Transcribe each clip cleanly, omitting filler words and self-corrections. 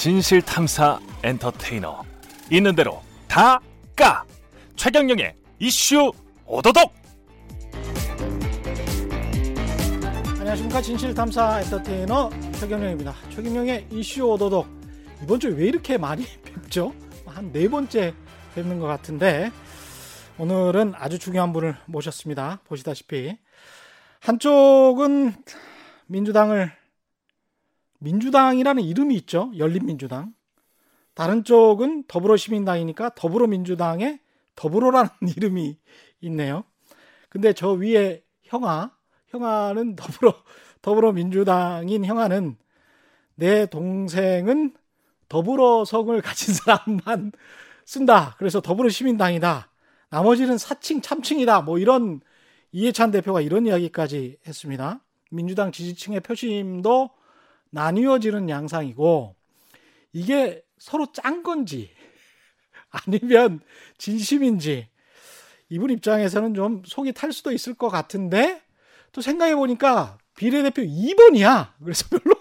진실탐사 엔터테이너 있는 대로 다 까! 최경영의 이슈 오도독! 안녕하십니까. 진실탐사 엔터테이너 최경영입니다. 최경영의 이슈 오도독, 이번 주에 왜 이렇게 많이 뵙죠? 한 네 번째 뵙는 것 같은데, 오늘은 아주 중요한 분을 모셨습니다. 보시다시피 한쪽은 민주당이라는 이름이 있죠. 열린민주당. 다른 쪽은 더불어시민당이니까 더불어민주당에 더불어라는 이름이 있네요. 근데 저 위에 형아는 더불어민주당인 형아는 내 동생은 더불어성을 가진 사람만 쓴다. 그래서 더불어시민당이다. 나머지는 사칭 참칭이다. 뭐 이런, 이해찬 대표가 이런 이야기까지 했습니다. 민주당 지지층의 표심도 나뉘어지는 양상이고, 이게 서로 짠 건지 아니면 진심인지 이분 입장에서는 좀 속이 탈 수도 있을 것 같은데, 또 생각해보니까 비례대표 2번이야. 그래서 별로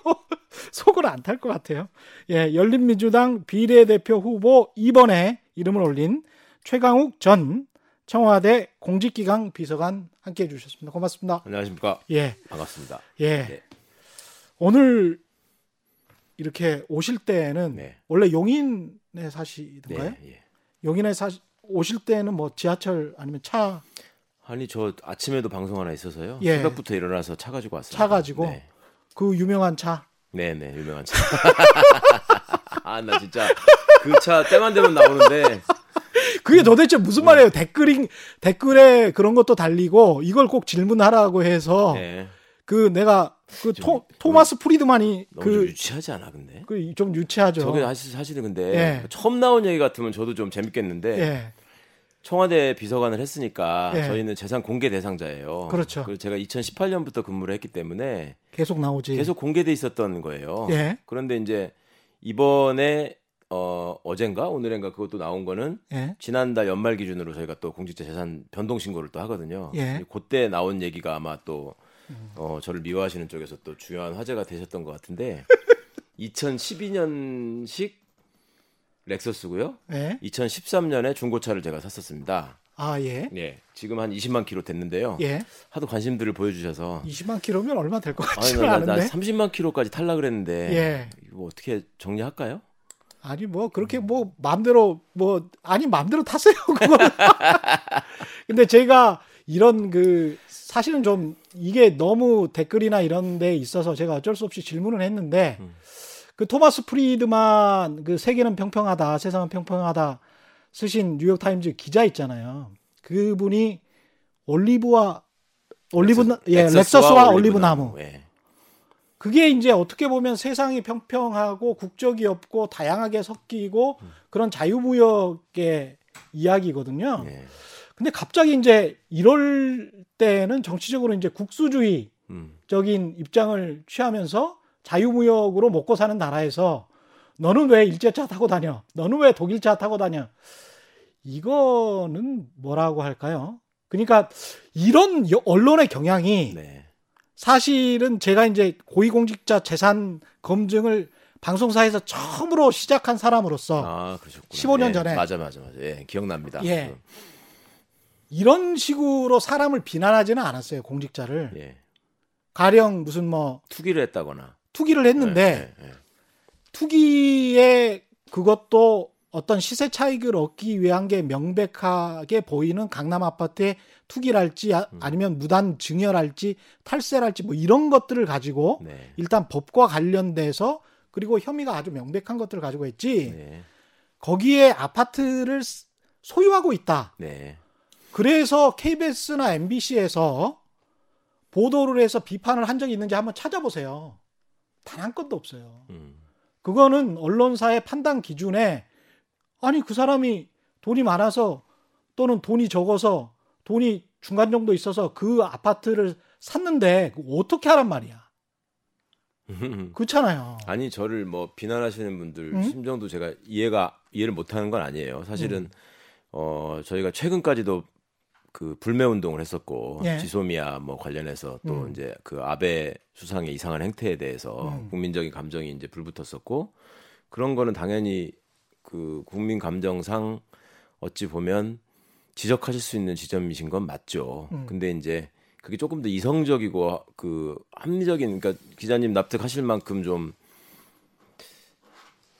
속을 안 탈 것 같아요. 예, 열린민주당 비례대표 후보 2번에 이름을 올린 최강욱 전 청와대 공직기강 비서관 함께해 주셨습니다. 고맙습니다. 안녕하십니까. 예, 반갑습니다. 예, 네. 오늘 이렇게 오실 때는, 네, 원래 용인에 사시던가요? 네, 예. 용인에 오실 때는 뭐 지하철 아니면 차? 아니, 저 아침에도 방송 하나 있어서요. 예. 새벽부터 일어나서 차 가지고 왔어요. 차 가지고? 네. 그 유명한 차? 네네, 유명한 차. 아, 나 진짜 그 차 때만 되면 나오는데. 그게 도대체 무슨 말이에요? 댓글에 그런 것도 달리고 이걸 꼭 질문하라고 해서. 네. 그 내가 그 토마스 프리드만이 너무 그, 좀 유치하지 않아? 근데 그 좀 유치하죠. 저게 사실은 근데, 예, 처음 나온 얘기 같으면 저도 좀 재밌겠는데, 예, 청와대 비서관을 했으니까, 예, 저희는 재산 공개 대상자예요. 그렇죠. 그래서 제가 2018년부터 근무를 했기 때문에 계속 공개돼 있었던 거예요. 예. 그런데 이제 이번에 어젠가 오늘인가 그것도 나온 거는, 예, 지난달 연말 기준으로 저희가 또 공직자 재산 변동 신고를 또 하거든요. 예. 그때 나온 얘기가 아마 또 저를 미워하시는 쪽에서 또 중요한 화제가 되셨던 것 같은데, 2012년식 렉서스고요. 예? 2013년에 중고차를 제가 샀었습니다. 아, 예. 예. 지금 한 20만 킬로 됐는데요. 예. 하도 관심들을 보여주셔서. 20만 킬로면 얼마 될 것 같지는 않은데. 나 30만 킬로까지 탈락을 했는데. 예. 이거 어떻게 정리할까요? 아니, 뭐 그렇게 뭐 마음대로 뭐 아니 마음대로 타세요, 그거. 근데 제가 이런 그 사실은 좀 이게 너무 댓글이나 이런 데 있어서 제가 어쩔 수 없이 질문을 했는데, 그 토마스 프리드만 그 세계는 평평하다, 세상은 평평하다 쓰신 뉴욕타임즈 기자 있잖아요. 그분이 렉서스와 올리브나무. 예. 그게 이제 어떻게 보면 세상이 평평하고 국적이 없고 다양하게 섞이고 그런 자유무역의 이야기거든요. 예. 근데 갑자기 이제 이럴 때는 정치적으로 이제 국수주의적인 입장을 취하면서 자유무역으로 먹고 사는 나라에서 너는 왜 일제차 타고 다녀? 너는 왜 독일차 타고 다녀? 이거는 뭐라고 할까요? 그러니까 이런 언론의 경향이, 네, 사실은 제가 이제 고위공직자 재산 검증을 방송사에서 처음으로 시작한 사람으로서, 아, 그러셨구나. 15년 전에. 예, 맞아. 예, 기억납니다. 예. 그럼. 이런 식으로 사람을 비난하지는 않았어요, 공직자를. 예. 가령 무슨 뭐 투기를 했다거나. 투기를 했는데, 예, 예, 예, 투기의 그것도 어떤 시세 차익을 얻기 위한 게 명백하게 보이는 강남 아파트의 투기랄지 아니면 무단 증여랄지 탈세랄지 뭐 이런 것들을 가지고, 네, 일단 법과 관련돼서 그리고 혐의가 아주 명백한 것들을 가지고 있지. 네. 거기에 아파트를 소유하고 있다. 네. 그래서 KBS나 MBC에서 보도를 해서 비판을 한 적이 있는지 한번 찾아보세요. 단 한 건도 없어요. 그거는 언론사의 판단 기준에, 아니 그 사람이 돈이 많아서 또는 돈이 적어서 돈이 중간 정도 있어서 그 아파트를 샀는데 어떻게 하란 말이야. 그렇잖아요. 아니, 저를 뭐 비난하시는 분들 심정도 제가 이해를 못하는 건 아니에요. 사실은 저희가 최근까지도 그 불매 운동을 했었고, 예, 지소미아 뭐 관련해서 또 이제 그 아베 수상의 이상한 행태에 대해서 국민적인 감정이 이제 불붙었었고, 그런 거는 당연히 그 국민 감정상 어찌 보면 지적하실 수 있는 지점이신 건 맞죠. 근데 이제 그게 조금 더 이성적이고 그 합리적인, 그러니까 기자님 납득하실 만큼 좀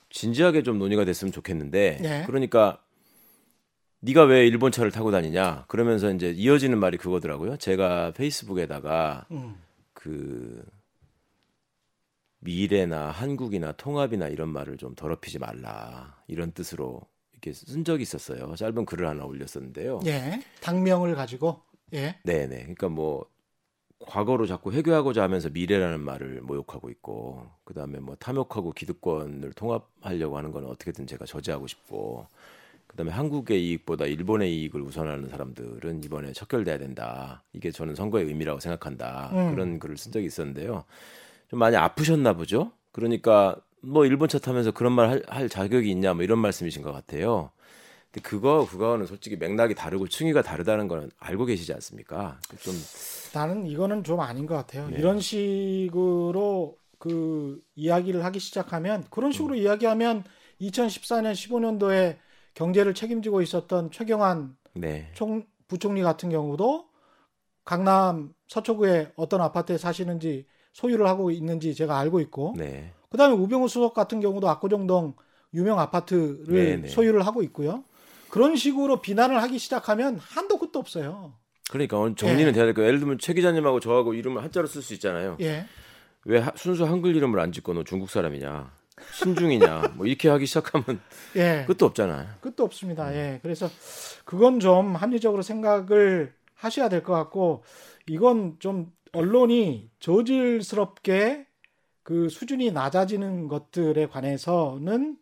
진지하게 좀 논의가 됐으면 좋겠는데, 네. 그러니까 네가 왜 일본 차를 타고 다니냐 그러면서 이제 이어지는 말이 그거더라고요. 제가 페이스북에다가 그 미래나 한국이나 통합이나 이런 말을 좀 더럽히지 말라 이런 뜻으로 이렇게 쓴 적이 있었어요. 짧은 글을 하나 올렸었는데요. 예, 당명을 가지고. 예. 네네. 그러니까 뭐 과거로 자꾸 회귀하고자 하면서 미래라는 말을 모욕하고 있고, 그 다음에 뭐 탐욕하고 기득권을 통합하려고 하는 건 어떻게든 제가 저지하고 싶고, 그 다음에 한국의 이익보다 일본의 이익을 우선하는 사람들은 이번에 척결돼야 된다. 이게 저는 선거의 의미라고 생각한다. 그런 글을 쓴 적이 있었는데요. 좀 많이 아프셨나 보죠? 그러니까 뭐 일본차 타면서 그런 말 할 자격이 있냐 뭐 이런 말씀이신 것 같아요. 근데 그거는 솔직히 맥락이 다르고 층위가 다르다는 건 알고 계시지 않습니까? 좀 나는 이거는 좀 아닌 것 같아요. 네. 이런 식으로 그 이야기를 하기 시작하면, 그런 식으로 이야기하면 2014년 15년도에 경제를 책임지고 있었던 최경환 네. 부총리 같은 경우도 강남 서초구에 어떤 아파트에 사시는지 소유를 하고 있는지 제가 알고 있고, 네. 그 다음에 우병우 수석 같은 경우도 압구정동 유명 아파트를 네네. 소유를 하고 있고요. 그런 식으로 비난을 하기 시작하면 한도 끝도 없어요. 그러니까 정리는 예. 돼야 될 거예요. 예를 들면 최 기자님하고 저하고 이름을 한자로 쓸 수 있잖아요. 예. 왜 순수 한글 이름을 안 짓고 너 중국 사람이냐, 신중이냐, 뭐 이렇게 하기 시작하면 예. 끝도 없잖아요. 끝도 없습니다. 예. 그래서 그건 좀 합리적으로 생각을 하셔야 될 것 같고, 이건 좀 언론이 저질스럽게 그 수준이 낮아지는 것들에 관해서는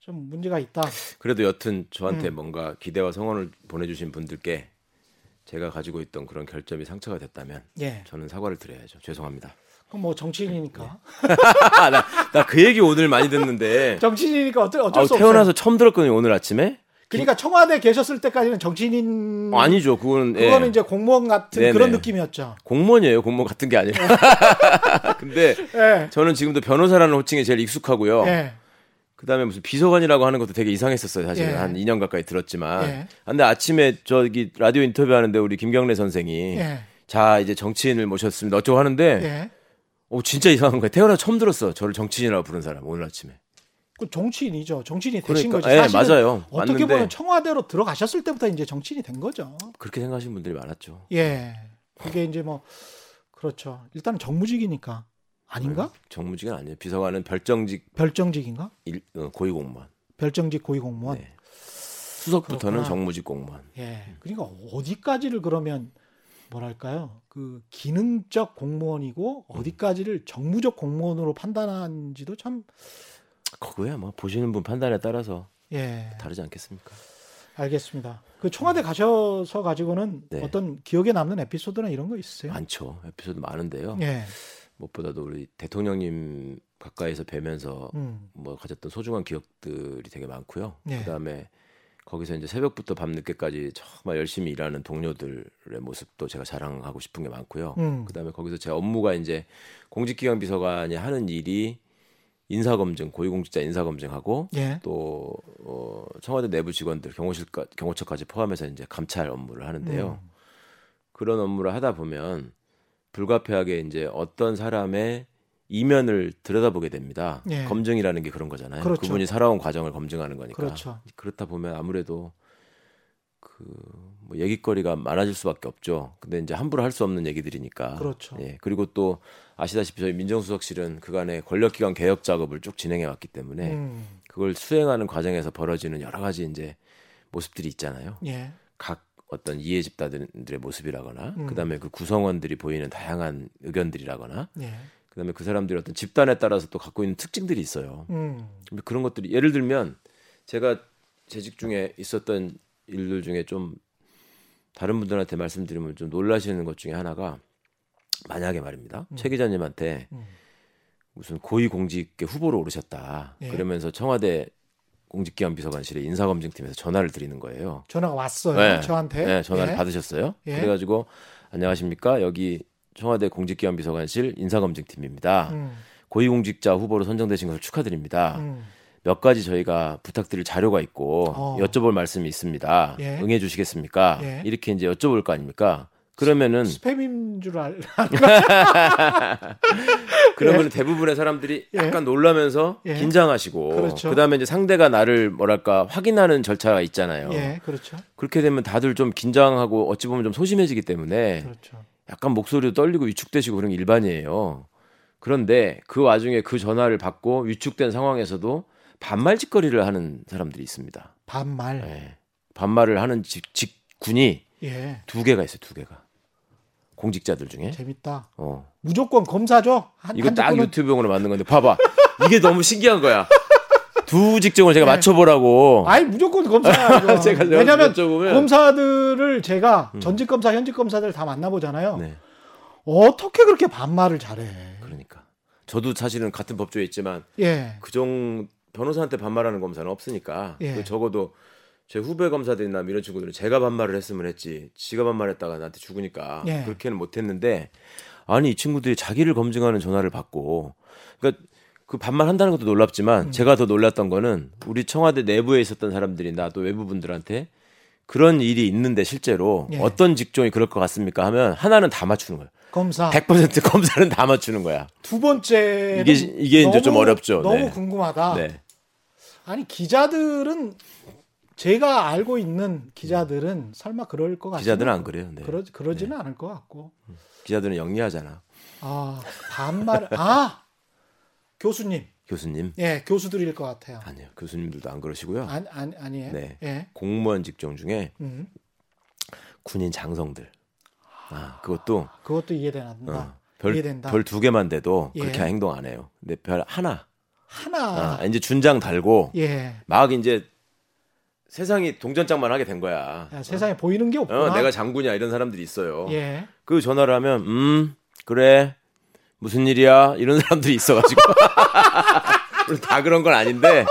좀 문제가 있다. 그래도 여튼 저한테 뭔가 기대와 성원을 보내주신 분들께 제가 가지고 있던 그런 결점이 상처가 됐다면 예. 저는 사과를 드려야죠. 죄송합니다. 그럼 뭐 정치인이니까. 네. 나 그 얘기 오늘 많이 듣는데. 정치인이니까 어쩔 수 없어요. 태어나서 처음 들었거든요. 오늘 아침에. 그러니까 청와대 계셨을 때까지는 정치인인 아니죠. 그거는 예. 이제 공무원 같은 네네. 그런 느낌이었죠. 공무원이에요. 공무원 같은 게 아니라. 근데 예. 저는 지금도 변호사라는 호칭에 제일 익숙하고요. 예. 그다음에 무슨 비서관이라고 하는 것도 되게 이상했었어요. 사실은 예. 한 2년 가까이 들었지만. 예. 근데 아침에 저기 라디오 인터뷰하는데 우리 김경래 선생이 예. 자 이제 정치인을 모셨습니다. 어쩌고 하는데 예. 오 진짜 이상한 거예요. 태어나 처음 들었어. 저를 정치인이라고 부른 사람 오늘 아침에. 그 정치인이죠. 정치인이 되신 그러니까, 거지. 사실은 예, 맞아요. 어떻게 맞는데, 보면 청와대로 들어가셨을 때부터 이제 정치인이 된 거죠. 그렇게 생각하시는 분들이 많았죠. 예, 그게 이제 뭐 그렇죠. 일단 정무직이니까 아닌가? 아니, 정무직은 아니에요. 비서관은 별정직. 별정직인가? 고위공무원. 별정직 고위공무원. 네. 수석부터는 그렇구나. 정무직 공무원. 예, 그러니까 어디까지를 그러면 뭐랄까요? 그 기능적 공무원이고 어디까지를 정무적 공무원으로 판단하는지도 참. 그거야 뭐 보시는 분 판단에 따라서 예. 다르지 않겠습니까? 알겠습니다. 그 청와대 가셔서 가지고는 네. 어떤 기억에 남는 에피소드나 이런 거 있으세요? 많죠. 에피소드 많은데요. 예. 무엇보다도 우리 대통령님 가까이서 뵈면서 뭐 가졌던 소중한 기억들이 되게 많고요. 예. 그다음에 거기서 이제 새벽부터 밤늦게까지 정말 열심히 일하는 동료들의 모습도 제가 자랑하고 싶은 게 많고요. 그다음에 거기서 제 업무가 이제 공직기강 비서관이 하는 일이 인사검증, 고위공직자 인사검증하고 예. 또 청와대 내부 직원들 경호처까지 포함해서 이제 감찰 업무를 하는데요. 그런 업무를 하다 보면 불가피하게 이제 어떤 사람의 이면을 들여다보게 됩니다. 예. 검증이라는 게 그런 거잖아요. 그렇죠. 그분이 살아온 과정을 검증하는 거니까. 그렇죠. 그렇다 보면 아무래도 그 뭐 얘기거리가 많아질 수밖에 없죠. 근데 이제 함부로 할 수 없는 얘기들이니까. 그렇죠. 예. 그리고 또 아시다시피 저희 민정수석실은 그간의 권력기관 개혁 작업을 쭉 진행해 왔기 때문에 그걸 수행하는 과정에서 벌어지는 여러 가지 이제 모습들이 있잖아요. 예. 각 어떤 이해 집단들의 모습이라거나, 그다음에 그 구성원들이 보이는 다양한 의견들이라거나, 예. 그다음에 그 사람들이 어떤 집단에 따라서 또 갖고 있는 특징들이 있어요. 그런 것들이 예를 들면 제가 재직 중에 있었던 일들 중에 좀 다른 분들한테 말씀드리면 좀 놀라시는 것 중에 하나가, 만약에 말입니다. 최 기자님한테 무슨 고위공직의 후보로 오르셨다. 예. 그러면서 청와대 공직기관비서관실의 인사검증팀에서 전화를 드리는 거예요. 전화가 왔어요. 네. 저한테. 네, 전화를 예. 받으셨어요. 예. 그래가지고 안녕하십니까. 여기 청와대 공직기관비서관실 인사검증팀입니다. 고위공직자 후보로 선정되신 것을 축하드립니다. 몇 가지 저희가 부탁드릴 자료가 있고 여쭤볼 말씀이 있습니다. 예. 응해 주시겠습니까? 예. 이렇게 이제 여쭤볼 거 아닙니까? 그러면은 스팸인 줄 알고 그러면 예. 대부분의 사람들이 약간 예. 놀라면서 예. 긴장하시고 그렇죠. 그다음에 이제 상대가 나를 뭐랄까 확인하는 절차가 있잖아요. 예, 그렇죠. 그렇게 되면 다들 좀 긴장하고 어찌 보면 좀 소심해지기 때문에 그렇죠. 약간 목소리도 떨리고 위축되시고 그런 게 일반이에요. 그런데 그 와중에 그 전화를 받고 위축된 상황에서도 반말짓거리를 하는 사람들이 있습니다. 반말. 네. 반말을 하는 직군이 예. 두 개가 있어요. 두 개가. 공직자들 중에. 재밌다. 무조건 검사죠. 이거 딱 직군은... 유튜브용으로 만든 건데 봐봐. 이게 너무 신기한 거야. 두 직종을 제가 네. 맞춰보라고. 아니 무조건 검사야. 왜냐하면 검사들을 제가 전직 검사, 현직 검사들 다 만나보잖아요. 네. 어떻게 그렇게 반말을 잘해? 그러니까 저도 사실은 같은 법조에 있지만 예. 그정 변호사한테 반말하는 검사는 없으니까 예. 적어도 제 후배 검사들이나 이런 친구들은 제가 반말을 했으면 했지 지가 반말했다가 나한테 죽으니까 예. 그렇게는 못했는데 아니 이 친구들이 자기를 검증하는 전화를 받고 그러니까. 그 반말한다는 것도 놀랍지만 제가 더 놀랐던 거는 우리 청와대 내부에 있었던 사람들이나 또 외부분들한테 그런 일이 있는데 실제로 예. 어떤 직종이 그럴 것 같습니까 하면 하나는 다 맞추는 거예요. 검사. 100% 검사는 다 맞추는 거야. 두 번째 이게 너무, 이제 좀 어렵죠. 너무 네. 궁금하다. 네. 아니 기자들은 제가 알고 있는 기자들은 설마 그럴 것 같아요. 기자들은 안 그래요. 네. 그러지는 네. 않을 것 같고. 기자들은 영리하잖아. 아 반말 교수님. 예, 교수들일 것 같아요. 아니요, 교수님들도 안 그러시고요. 아니에요. 네, 예. 공무원 직종 중에 군인 장성들. 그것도 이해된다. 별 두 개만 돼도 예. 그렇게 행동 안 해요. 근데 별 하나. 이제 준장 달고 예. 막 이제 세상이 동전짝만 하게 된 거야. 야, 세상에 보이는 게 없구나. 내가 장군이야 이런 사람들이 있어요. 예. 그 전화를 하면 그래. 무슨 일이야? 이런 사람들이 있어가지고 다 그런 건 아닌데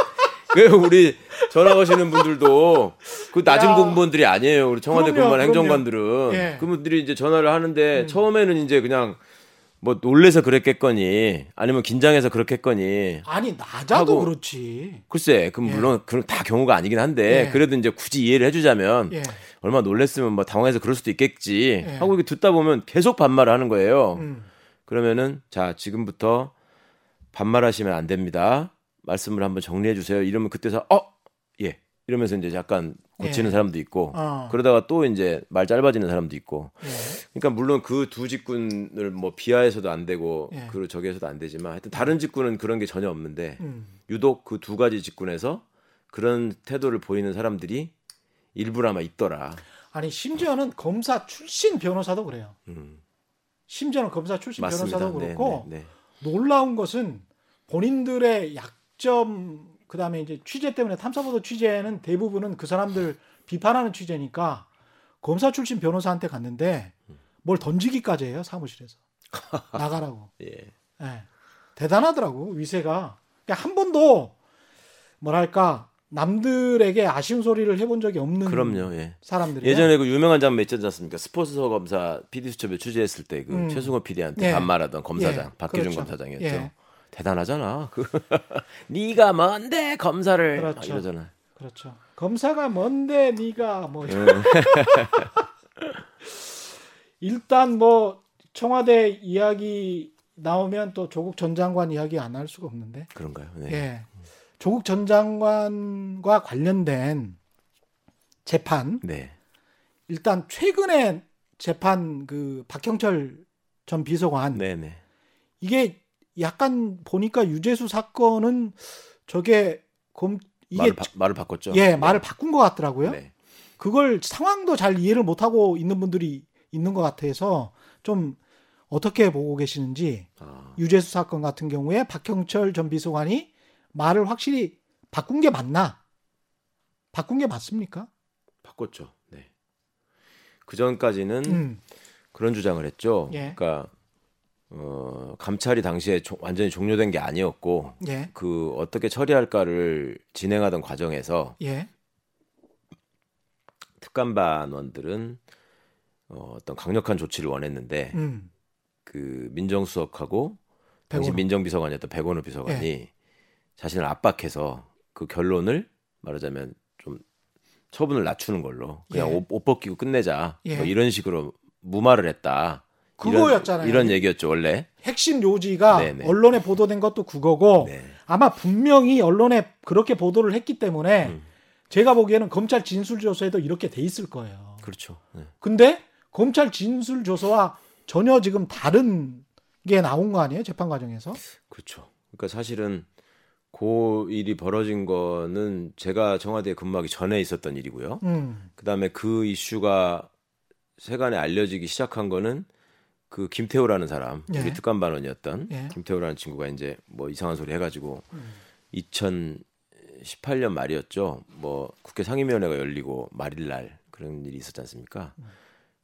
그 우리 전화 오시는 분들도 그 낮은 공무원들이 아니에요. 우리 청와대 공무원 행정관들은 예. 그분들이 이제 전화를 하는데 처음에는 이제 그냥 뭐 놀래서 그랬겠거니 아니면 긴장해서 그렇겠거니 아니 낮아도 그렇지 글쎄 그럼 예. 물론 그런 다 경우가 아니긴 한데 예. 그래도 이제 굳이 이해를 해주자면 예. 얼마 놀랬으면 뭐 당황해서 그럴 수도 있겠지 예. 하고 이렇게 듣다 보면 계속 반말을 하는 거예요. 그러면은 자 지금부터 반말하시면 안 됩니다. 말씀을 한번 정리해 주세요. 이러면 그때서 예 이러면서 이제 약간 고치는 예. 사람도 있고 그러다가 또 이제 말 짧아지는 사람도 있고 예. 그러니까 물론 그 두 직군을 뭐 비하해서도 안 되고 예. 그리고 저기에서도 안 되지만 하여튼 다른 직군은 그런 게 전혀 없는데 유독 그 두 가지 직군에서 그런 태도를 보이는 사람들이 일부나마 있더라. 아니 심지어는 검사 출신 변호사도 그래요. 심지어는 검사 출신 맞습니다. 변호사도 그렇고 네. 놀라운 것은 본인들의 약점 그다음에 이제 취재 때문에 탐사보도 취재는 대부분은 그 사람들 비판하는 취재니까 검사 출신 변호사한테 갔는데 뭘 던지기까지 해요 사무실에서 나가라고 예. 네. 대단하더라고 위세가 한 번도 뭐랄까 남들에게 아쉬운 소리를 해본 적이 없는 그럼요, 예. 사람들이 예전에 그 유명한 장면 있지 않습니까? 스포츠 검사 PD 수첩에 취재했을 때 그 최승호 PD한테 예. 반말하던 검사장 예. 박규준 그렇죠. 검사장이었죠. 예. 대단하잖아. 네가 뭔데 검사를 그렇죠. 이러잖아. 그렇죠. 검사가 뭔데 네가 뭐 일단 뭐 청와대 이야기 나오면 또 조국 전 장관 이야기 안 할 수가 없는데 그런가요? 네. 예. 조국 전 장관과 관련된 재판. 네. 일단 최근에 재판 그 박형철 전 비서관. 네네. 이게 약간 보니까 유재수 사건은 저게 말을 바꿨죠. 예, 네. 말을 바꾼 것 같더라고요. 네. 그걸 상황도 잘 이해를 못하고 있는 분들이 있는 것 같아서 좀 어떻게 보고 계시는지. 유재수 사건 같은 경우에 박형철 전 비서관이 말을 확실히 바꾼 게 맞나? 바꾼 게 맞습니까? 바꿨죠. 네. 그 전까지는 그런 주장을 했죠. 예. 그러니까 감찰이 당시에 완전히 종료된 게 아니었고, 예. 그 어떻게 처리할까를 진행하던 과정에서 예. 특감반원들은 어떤 강력한 조치를 원했는데, 그 민정수석하고 당시 민정비서관이었던 백원호 비서관이 예. 자신을 압박해서 그 결론을 말하자면 좀 처분을 낮추는 걸로 그냥 예. 옷 벗기고 끝내자 예. 뭐 이런 식으로 무마를 했다. 그거였잖아요. 이런 얘기였죠 원래. 핵심 요지가 네네. 언론에 보도된 것도 그거고 네. 아마 분명히 언론에 그렇게 보도를 했기 때문에 제가 보기에는 검찰 진술조서에도 이렇게 돼 있을 거예요. 그렇죠. 네. 근데 검찰 진술조서와 전혀 지금 다른 게 나온 거 아니에요? 재판 과정에서. 그렇죠. 그러니까 사실은 그 일이 벌어진 거는 제가 청와대에 근무하기 전에 있었던 일이고요. 그다음에 그 이슈가 세간에 알려지기 시작한 거는 그 김태호라는 사람, 예. 우리 특감반원이었던 예. 김태호라는 친구가 이제 뭐 이상한 소리 해가지고 2018년 말이었죠. 뭐 국회 상임위원회가 열리고 말일 날 그런 일이 있었지 않습니까?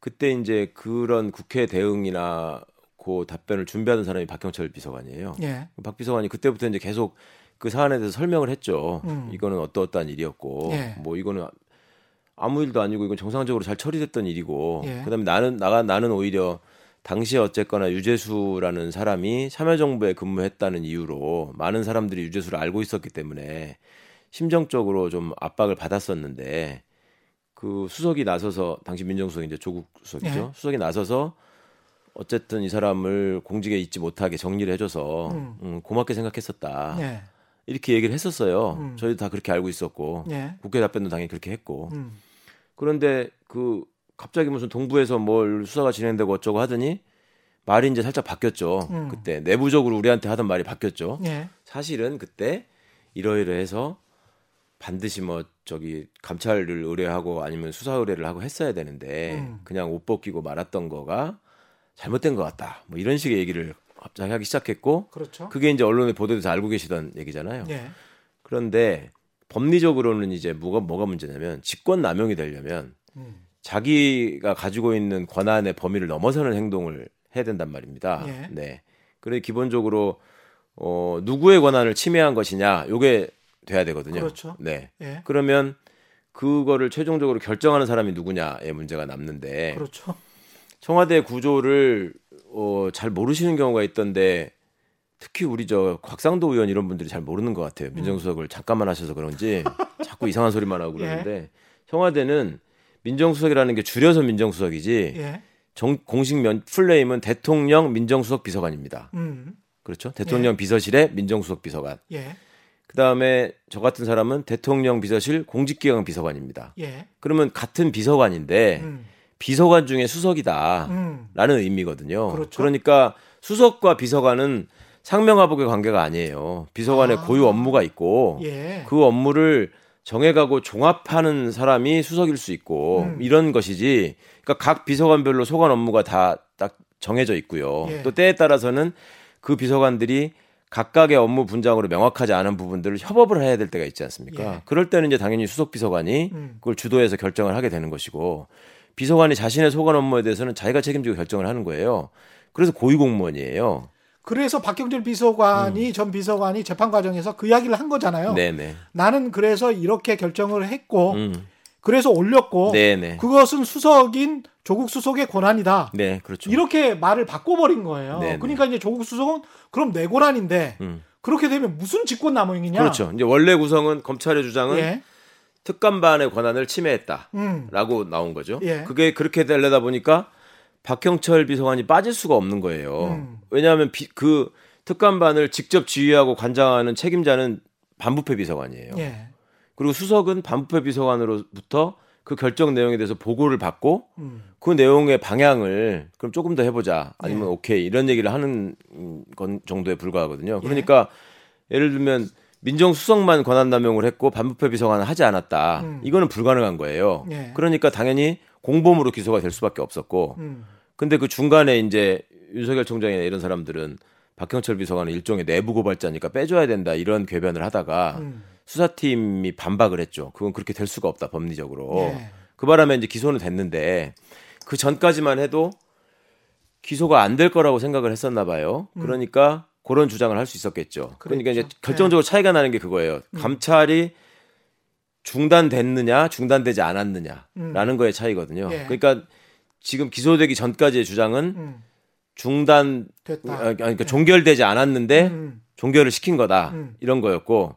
그때 이제 그런 국회 대응이나 그 답변을 준비하는 사람이 박형철 비서관이에요. 예. 박 비서관이 그때부터 이제 계속 그 사안에 대해서 설명을 했죠. 이거는 어떠한 일이었고, 예. 뭐 이거는 아무 일도 아니고 이건 정상적으로 잘 처리됐던 일이고, 예. 그다음에 나는 오히려 당시에 어쨌거나 유재수라는 사람이 참여정부에 근무했다는 이유로 많은 사람들이 유재수를 알고 있었기 때문에 심정적으로 좀 압박을 받았었는데 그 수석이 나서서 당시 민정수석이 이제 조국 수석이죠. 예. 수석이 나서서 어쨌든 이 사람을 공직에 있지 못하게 정리를 해줘서 고맙게 생각했었다. 예. 이렇게 얘기를 했었어요. 저희도 다 그렇게 알고 있었고 예. 국회 답변도 당연히 그렇게 했고 그런데 그 갑자기 무슨 동부에서 뭘 수사가 진행되고 어쩌고 하더니 말이 이제 살짝 바뀌었죠. 그때 내부적으로 우리한테 하던 말이 바뀌었죠. 예. 사실은 그때 이러이러해서 반드시 뭐 저기 감찰을 의뢰하고 아니면 수사 의뢰를 하고 했어야 되는데 그냥 옷 벗기고 말았던 거가 잘못된 것 같다. 뭐 이런 식의 얘기를 갑자기 하기 시작했고 그렇죠. 그게 이제 언론에 보도돼서 알고 계시던 얘기잖아요. 예. 그런데 법리적으로는 이제 뭐가 문제냐면 직권 남용이 되려면 자기가 가지고 있는 권한의 범위를 넘어서는 행동을 해야 된단 말입니다. 예. 네. 그래서 기본적으로 누구의 권한을 침해한 것이냐, 요게 돼야 되거든요. 그렇죠. 네. 예. 그러면 그거를 최종적으로 결정하는 사람이 누구냐의 문제가 남는데, 그렇죠. 청와대 구조를 잘 모르시는 경우가 있던데, 특히 우리 저 곽상도 의원 이런 분들이 잘 모르는 것 같아요. 민정수석을 잠깐만 하셔서 그런지 자꾸 이상한 소리만 하고 그러는데 예. 청와대는 민정수석이라는 게 줄여서 민정수석이지 예. 공식 풀네임은 대통령 민정수석 비서관입니다. 그렇죠? 대통령 예. 비서실에 민정수석 비서관. 예. 그다음에 저 같은 사람은 대통령 비서실 공직기강 비서관입니다. 예. 그러면 같은 비서관인데 비서관 중에 수석이다라는 의미거든요. 그렇죠? 그러니까 수석과 비서관은 상명하복의 관계가 아니에요. 비서관의 고유 업무가 있고 예. 그 업무를 정해가고 종합하는 사람이 수석일 수 있고 이런 것이지. 그러니까 각 비서관별로 소관 업무가 다 딱 정해져 있고요. 예. 또 때에 따라서는 그 비서관들이 각각의 업무 분장으로 명확하지 않은 부분들을 협업을 해야 될 때가 있지 않습니까? 예. 그럴 때는 이제 당연히 수석 비서관이 그걸 주도해서 결정을 하게 되는 것이고, 비서관이 자신의 소관 업무에 대해서는 자기가 책임지고 결정을 하는 거예요. 그래서 고위 공무원이에요. 그래서 박형철 비서관이 전 비서관이 재판 과정에서 그 이야기를 한 거잖아요. 네네. 나는 그래서 이렇게 결정을 했고 그래서 올렸고 네네. 그것은 수석인 조국 수석의 권한이다. 네, 그렇죠. 이렇게 말을 바꿔버린 거예요. 네네. 그러니까 이제 조국 수석은 그럼 내 권한인데 그렇게 되면 무슨 직권 남용이냐. 그렇죠. 이제 원래 구성은 검찰의 주장은 예. 특감반의 권한을 침해했다라고 나온 거죠. 예. 그게 그렇게 되려다 보니까 박형철 비서관이 빠질 수가 없는 거예요. 왜냐하면 그 특감반을 직접 지휘하고 관장하는 책임자는 반부패 비서관이에요. 예. 그리고 수석은 반부패 비서관으로부터 그 결정 내용에 대해서 보고를 받고 그 내용의 방향을 그럼 조금 더 해보자 아니면 예. 오케이 이런 얘기를 하는 건 정도에 불과하거든요. 그러니까 예. 예를 들면 민정수석만 권한 남용을 했고 반부패 비서관은 하지 않았다. 이거는 불가능한 거예요. 예. 그러니까 당연히 공범으로 기소가 될 수밖에 없었고 근데 그 중간에 이제 윤석열 총장이나 이런 사람들은 박형철 비서관은 일종의 내부 고발자니까 빼줘야 된다 이런 궤변을 하다가 수사팀이 반박을 했죠. 그건 그렇게 될 수가 없다 법리적으로. 예. 그 바람에 이제 기소는 됐는데 그 전까지만 해도 기소가 안 될 거라고 생각을 했었나 봐요. 그러니까 그런 주장을 할 수 있었겠죠. 그렇죠. 그러니까 이제 결정적으로 네. 차이가 나는 게 그거예요. 감찰이 중단됐느냐 중단되지 않았느냐라는 거의 차이거든요. 예. 그러니까 지금 기소되기 전까지의 주장은 중단됐다. 그러니까 종결되지 않았는데 종결을 시킨 거다 이런 거였고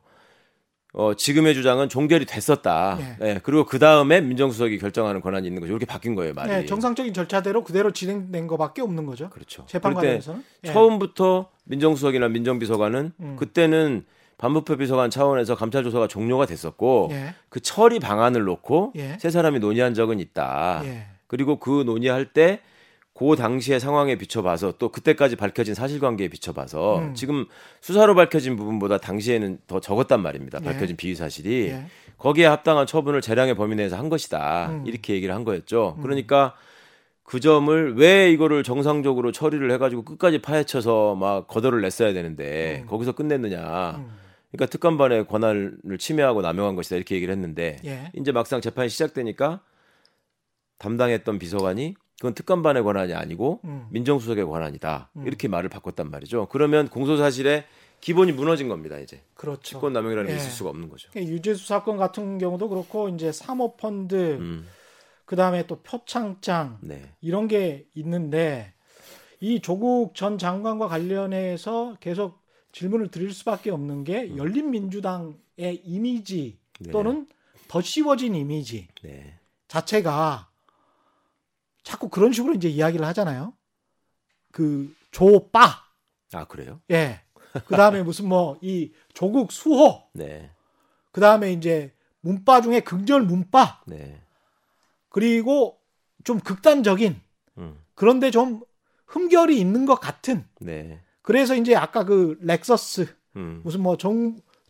지금의 주장은 종결이 됐었다. 네. 네, 그리고 그 다음에 민정수석이 결정하는 권한이 있는 거죠. 이렇게 바뀐 거예요, 말이. 네, 정상적인 절차대로 그대로 진행된 거밖에 없는 거죠. 그렇죠. 재판 과정에서는 처음부터 민정수석이나 민정비서관은 그때는 반부패 비서관 차원에서 감찰 조사가 종료가 됐었고 그 처리 방안을 놓고 세 사람이 논의한 적은 있다. 그리고 그 논의할 때 그 당시의 상황에 비춰봐서 또 그때까지 밝혀진 사실관계에 비춰봐서 지금 수사로 밝혀진 부분보다 당시에는 더 적었단 말입니다. 밝혀진 비위 사실이 거기에 합당한 처분을 재량의 범위 내에서 한 것이다. 이렇게 얘기를 한 거였죠. 그러니까 그 점을 왜 이거를 정상적으로 처리를 해가지고 끝까지 파헤쳐서 막 거덜을 냈어야 되는데 거기서 끝냈느냐. 그러니까 특감반의 권한을 침해하고 남용한 것이다. 이렇게 얘기를 했는데 이제 막상 재판이 시작되니까 담당했던 비서관이 그건 특감반의 권한이 아니고 민정수석의 권한이다. 이렇게 말을 바꿨단 말이죠. 그러면 공소사실의 기본이 무너진 겁니다. 이제 그렇죠. 직권남용이라는 게 있을 수가 없는 거죠. 유재수 사건 같은 경우도 그렇고 이제 사모펀드 그다음에 또 표창장 이런 게 있는데 이 조국 전 장관과 관련해서 계속 질문을 드릴 수밖에 없는 게 열린민주당의 이미지 또는 더 씌워진 이미지 자체가 자꾸 그런 식으로 이제 이야기를 하잖아요. 그 조빠. 아, 그래요? 예. 그다음에 무슨 뭐 이 조국 수호. 네. 그다음에 이제 문빠 중에 극절 문빠. 네. 그리고 좀 극단적인 그런데 좀 흠결이 있는 것 같은. 네. 그래서 이제 아까 그 렉서스 무슨 뭐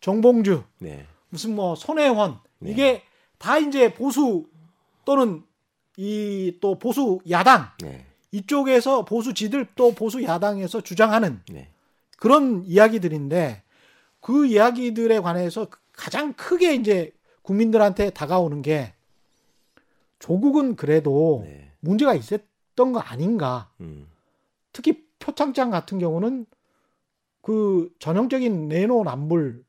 정봉주. 네. 무슨 뭐 손혜원. 네. 이게 다 이제 보수 또는 이 또 보수 야당 이쪽에서 보수지들 또 보수 야당에서 주장하는 그런 이야기들인데 그 이야기들에 관해서 가장 크게 이제 국민들한테 다가오는 게 조국은 그래도 문제가 있었던 거 아닌가. 특히 표창장 같은 경우는 그 전형적인 내로남불의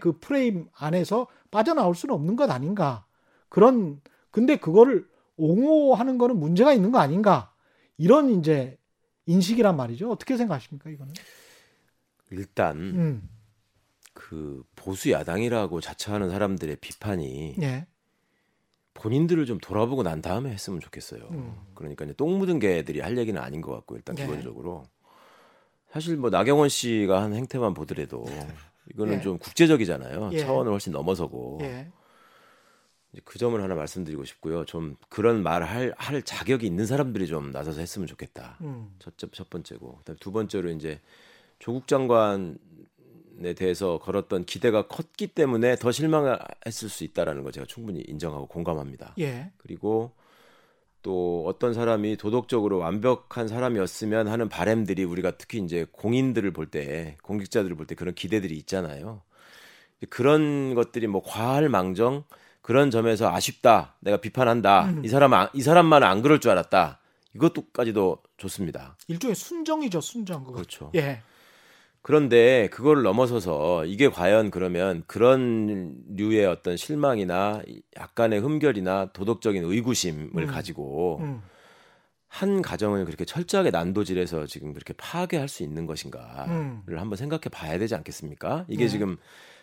그 프레임 안에서 빠져나올 수는 없는 것 아닌가. 그런 근데 그거를 옹호하는 거는 문제가 있는 거 아닌가 이런 이제 인식이란 말이죠. 어떻게 생각하십니까 이거는? 일단 그 보수 야당이라고 자처하는 사람들의 비판이 본인들을 좀 돌아보고 난 다음에 했으면 좋겠어요. 그러니까 이제 똥 묻은 개들이 할 얘기는 아닌 것 같고 일단 기본적으로 사실 뭐 나경원 씨가 한 행태만 보더라도 이거는 좀 국제적이잖아요. 차원을 훨씬 넘어서고. 그 점을 하나 말씀드리고 싶고요. 좀 그런 말을 할 자격이 있는 사람들이 좀 나서서 했으면 좋겠다. 첫 번째고. 그다음에 두 번째로 이제 조국 장관에 대해서 걸었던 기대가 컸기 때문에 더 실망했을 수 있다라는 거 제가 충분히 인정하고 공감합니다. 그리고 또 어떤 사람이 도덕적으로 완벽한 사람이었으면 하는 바램들이 우리가 특히 이제 공인들을 볼 때, 공직자들을 볼 때 그런 기대들이 있잖아요. 그런 것들이 뭐 과할 망정 그런 점에서 아쉽다. 내가 비판한다. 이 사람만 안 그럴 줄 알았다. 이것도까지도 좋습니다. 일종의 순정이죠, 순정. 그거. 그렇죠. 그런데 그걸 넘어서서 이게 과연 그러면 그런 류의 어떤 실망이나 약간의 흠결이나 도덕적인 의구심을 가지고 한 가정을 그렇게 철저하게 난도질해서 지금 그렇게 파괴할 수 있는 것인가를 한번 생각해 봐야 되지 않겠습니까? 이게 지금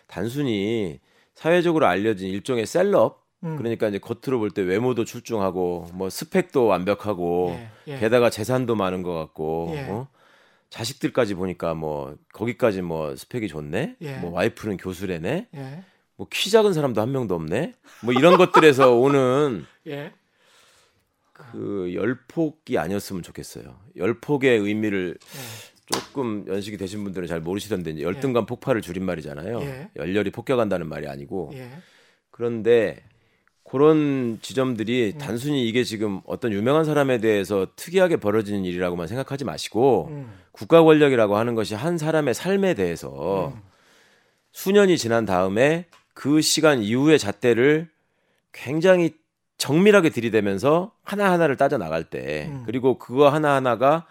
단순히 사회적으로 알려진 일종의 셀럽 그러니까 이제 겉으로 볼 때 외모도 출중하고 뭐 스펙도 완벽하고 게다가 재산도 많은 것 같고 자식들까지 보니까 뭐 거기까지 뭐 스펙이 좋네 뭐 와이프는 교수래네 뭐 키 작은 사람도 한 명도 없네 뭐 이런 것들에서 오는 그 열폭이 아니었으면 좋겠어요. 열폭의 의미를 조금 연식이 되신 분들은 잘 모르시던데 이제 열등감 폭발을 줄인 말이잖아요. 열렬히 폭격한다는 말이 아니고 그런데 그런 지점들이 단순히 이게 지금 어떤 유명한 사람에 대해서 특이하게 벌어지는 일이라고만 생각하지 마시고 국가 권력이라고 하는 것이 한 사람의 삶에 대해서 수년이 지난 다음에 그 시간 이후의 잣대를 굉장히 정밀하게 들이대면서 하나하나를 따져나갈 때 그리고 그거 하나하나가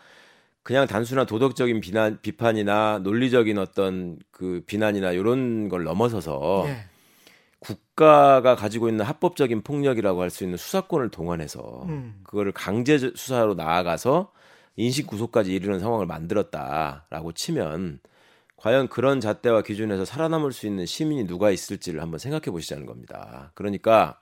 그냥 단순한 도덕적인 비판이나 논리적인 어떤 그 비난이나 이런 걸 넘어서서 국가가 가지고 있는 합법적인 폭력이라고 할 수 있는 수사권을 동원해서 그거를 강제 수사로 나아가서 인식 구속까지 이르는 상황을 만들었다라고 치면 과연 그런 잣대와 기준에서 살아남을 수 있는 시민이 누가 있을지를 한번 생각해 보시자는 겁니다. 그러니까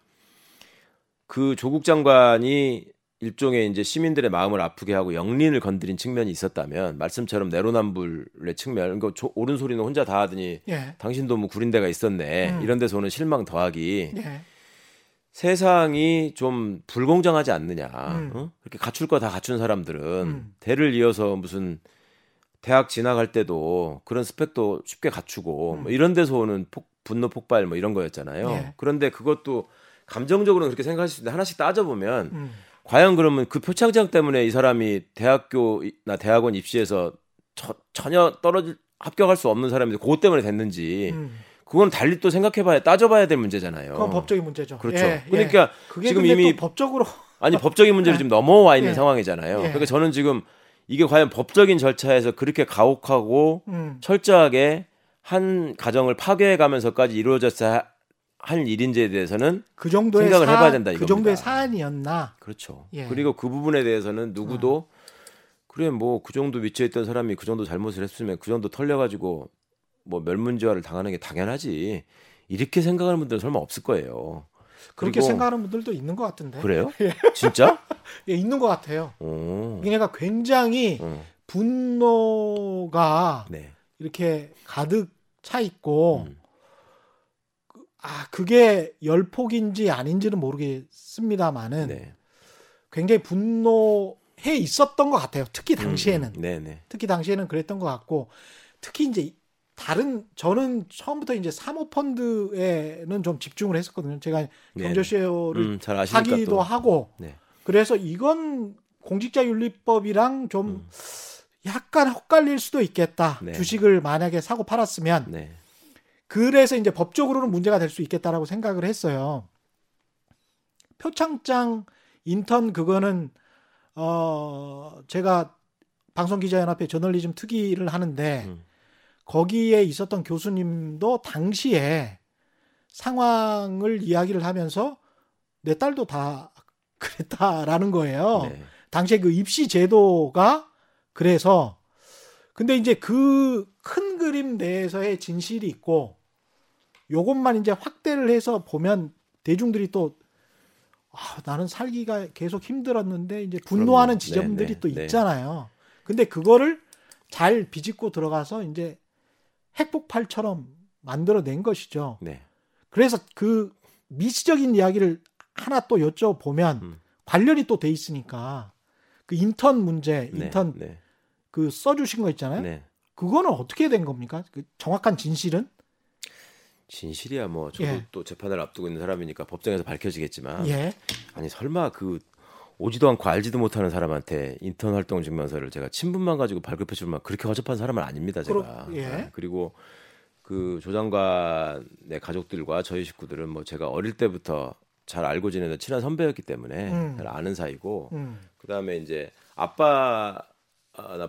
그 조국 장관이 일종의 이제 시민들의 마음을 아프게 하고 영린을 건드린 측면이 있었다면, 말씀처럼 내로남불의 측면, 그러니까 옳은 소리는 혼자 다 하더니 예. 당신도 뭐 구린 데가 있었네. 이런 데서 오는 실망 더하기. 예. 세상이 좀 불공정하지 않느냐. 어? 그렇게 갖출 거 다 갖춘 사람들은 대를 이어서 무슨 대학 진학할 때도 그런 스펙도 쉽게 갖추고 뭐 이런 데서 오는 분노 폭발 뭐 이런 거였잖아요. 예. 그런데 그것도 감정적으로는 그렇게 생각할 수 있는데 하나씩 따져보면 과연 그러면 그 표창장 때문에 이 사람이 대학교나 대학원 입시에서 전혀 합격할 수 없는 사람인데 그것 때문에 됐는지 그건 달리 또 생각해봐야 따져봐야 될 문제잖아요. 그건 법적인 문제죠. 그렇죠. 예, 예. 그러니까 지금 이미 법적으로 아니 법적인 문제를 예. 지금 넘어와 있는 예. 상황이잖아요. 예. 그러니까 저는 지금 이게 과연 법적인 절차에서 그렇게 가혹하고 철저하게 한 가정을 파괴해가면서까지 이루어졌어야 할 일인지에 대해서는 그 정도의 생각을 해봐야 된다 이겁니다. 그 정도의 사안이었나. 그렇죠. 예. 그리고 그 부분에 대해서는 누구도 그래 뭐 그 정도 위치에 있던 사람이 그 정도 잘못을 했으면 그 정도 털려가지고 뭐 멸문지화를 당하는 게 당연하지 이렇게 생각하는 분들은 설마 없을 거예요. 그렇게 생각하는 분들도 있는 것 같은데. 그래요? 예. 진짜? 예, 있는 것 같아요. 얘네가 굉장히 분노가 네. 이렇게 가득 차 있고 그게 열폭인지 아닌지는 모르겠습니다만은 네. 굉장히 분노해 있었던 것 같아요. 특히 당시에는. 네네. 특히 당시에는 그랬던 것 같고 특히 이제 저는 처음부터 이제 사모펀드에는 좀 집중을 했었거든요. 제가 경제쇼를 하기도 또. 하고 네. 그래서 이건 공직자윤리법이랑 좀 약간 헛갈릴 수도 있겠다. 네. 주식을 만약에 사고 팔았으면 네. 그래서 이제 법적으로는 문제가 될 수 있겠다라고 생각을 했어요. 표창장 인턴 그거는 제가 방송기자연합회 저널리즘 특위를 하는데 거기에 있었던 교수님도 당시에 상황을 이야기를 하면서 내 딸도 다 그랬다라는 거예요. 네. 당시에 그 입시 제도가 그래서 근데 이제 그 큰 그림 내에서의 진실이 있고 요것만 이제 확대를 해서 보면 대중들이 또 나는 살기가 계속 힘들었는데 이제 분노하는 지점들이 네. 또 있잖아요. 네. 근데 그거를 잘 비집고 들어가서 이제 핵폭발처럼 만들어낸 것이죠. 네. 그래서 그 미시적인 이야기를 하나 또 여쭤보면 관련이 또 돼 있으니까 그 인턴 문제, 인턴 네. 네. 그 써주신 거 있잖아요. 네. 그거는 어떻게 된 겁니까? 그 정확한 진실은? 진실이야 뭐 저도 예. 또 재판을 앞두고 있는 사람이니까 법정에서 밝혀지겠지만 예. 아니 설마 그 오지도 않고 알지도 못하는 사람한테 인턴 활동 증명서를 제가 친분만 가지고 발급해 줄 만큼 그렇게 허접한 사람은 아닙니다. 제가. 예. 그리고 그 조 장관의 가족들과 저희 식구들은 뭐 제가 어릴 때부터 잘 알고 지내는 친한 선배였기 때문에 잘 아는 사이고 그다음에 이제 아빠나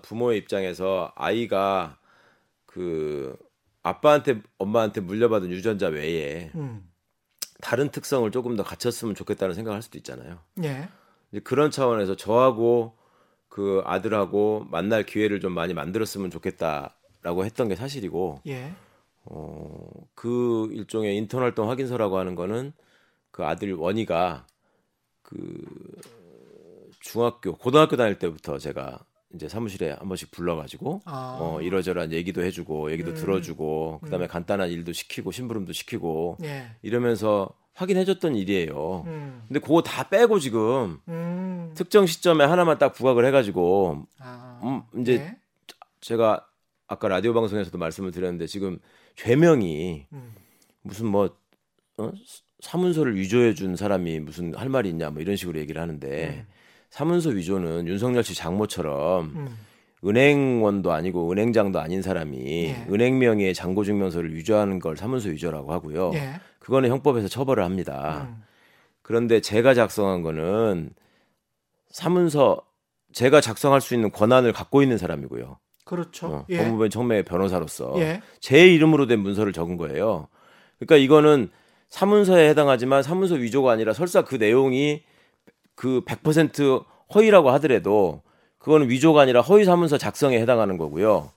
부모의 입장에서 아이가 그 아빠한테 엄마한테 물려받은 유전자 외에 다른 특성을 조금 더 갖췄으면 좋겠다는 생각할 수도 있잖아요. 예. 그런 차원에서 저하고 그 아들하고 만날 기회를 좀 많이 만들었으면 좋겠다라고 했던 게 사실이고 예. 그 일종의 인턴 활동 확인서라고 하는 거는 그 아들 원희가 그 고등학교 다닐 때부터 제가 이제 사무실에 한 번씩 불러가지고 이러저러한 얘기도 해주고 얘기도 들어주고 그다음에 간단한 일도 시키고 심부름도 시키고 예. 이러면서 확인해줬던 일이에요. 근데 그거 다 빼고 지금 특정 시점에 하나만 딱 부각을 해가지고 이제 네. 제가 아까 라디오 방송에서도 말씀을 드렸는데 지금 죄명이 무슨 뭐 사문서를 위조해준 사람이 무슨 할 말이 있냐 뭐 이런 식으로 얘기를 하는데 사문서 위조는 윤석열 씨 장모처럼 은행원도 아니고 은행장도 아닌 사람이 예. 은행 명의의 잔고 증명서를 위조하는 걸 사문서 위조라고 하고요. 예. 그거는 형법에서 처벌을 합니다. 그런데 제가 작성한 거는 사문서 제가 작성할 수 있는 권한을 갖고 있는 사람이고요. 그렇죠. 예. 법무부의 청매의 변호사로서 예. 제 이름으로 된 문서를 적은 거예요. 그러니까 이거는 사문서에 해당하지만 사문서 위조가 아니라 설사 그 내용이 그 100% 허위라고 하더라도 그거는 위조가 아니라 허위사문서 작성에 해당하는 거고요.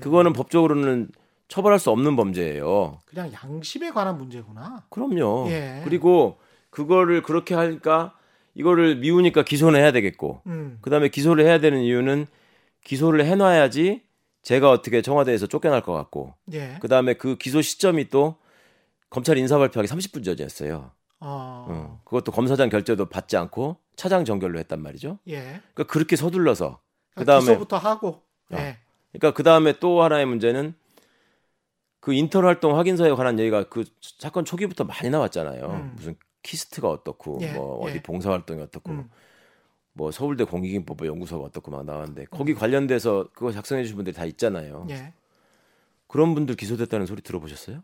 그거는 법적으로는 처벌할 수 없는 범죄예요. 그냥 양심에 관한 문제구나. 그럼요. 예. 그리고 그거를 그렇게 하니까 이거를 미우니까 기소는 해야 되겠고 그다음에 기소를 해야 되는 이유는 기소를 해놔야지 제가 어떻게 청와대에서 쫓겨날 것 같고 예. 그다음에 그 기소 시점이 또 검찰 인사발표하기 30분 전이었어요. 그것도 검사장 결재도 받지 않고 차장 전결로 했단 말이죠. 예. 그러니까 그렇게 서둘러서 그다음에 기소부터 하고. 예. 그러니까 그다음에 또 하나의 문제는 그 인턴 활동 확인서에 관한 얘기가 그 사건 초기부터 많이 나왔잖아요. 무슨 키스트가 어떻고 예. 뭐 어디 예. 봉사 활동이 어떻고 뭐 서울대 공익인법부 연구소가 어떻고 막 나왔는데 거기 관련돼서 그거 작성해 주신 분들이 다 있잖아요. 예. 그런 분들 기소됐다는 소리 들어보셨어요?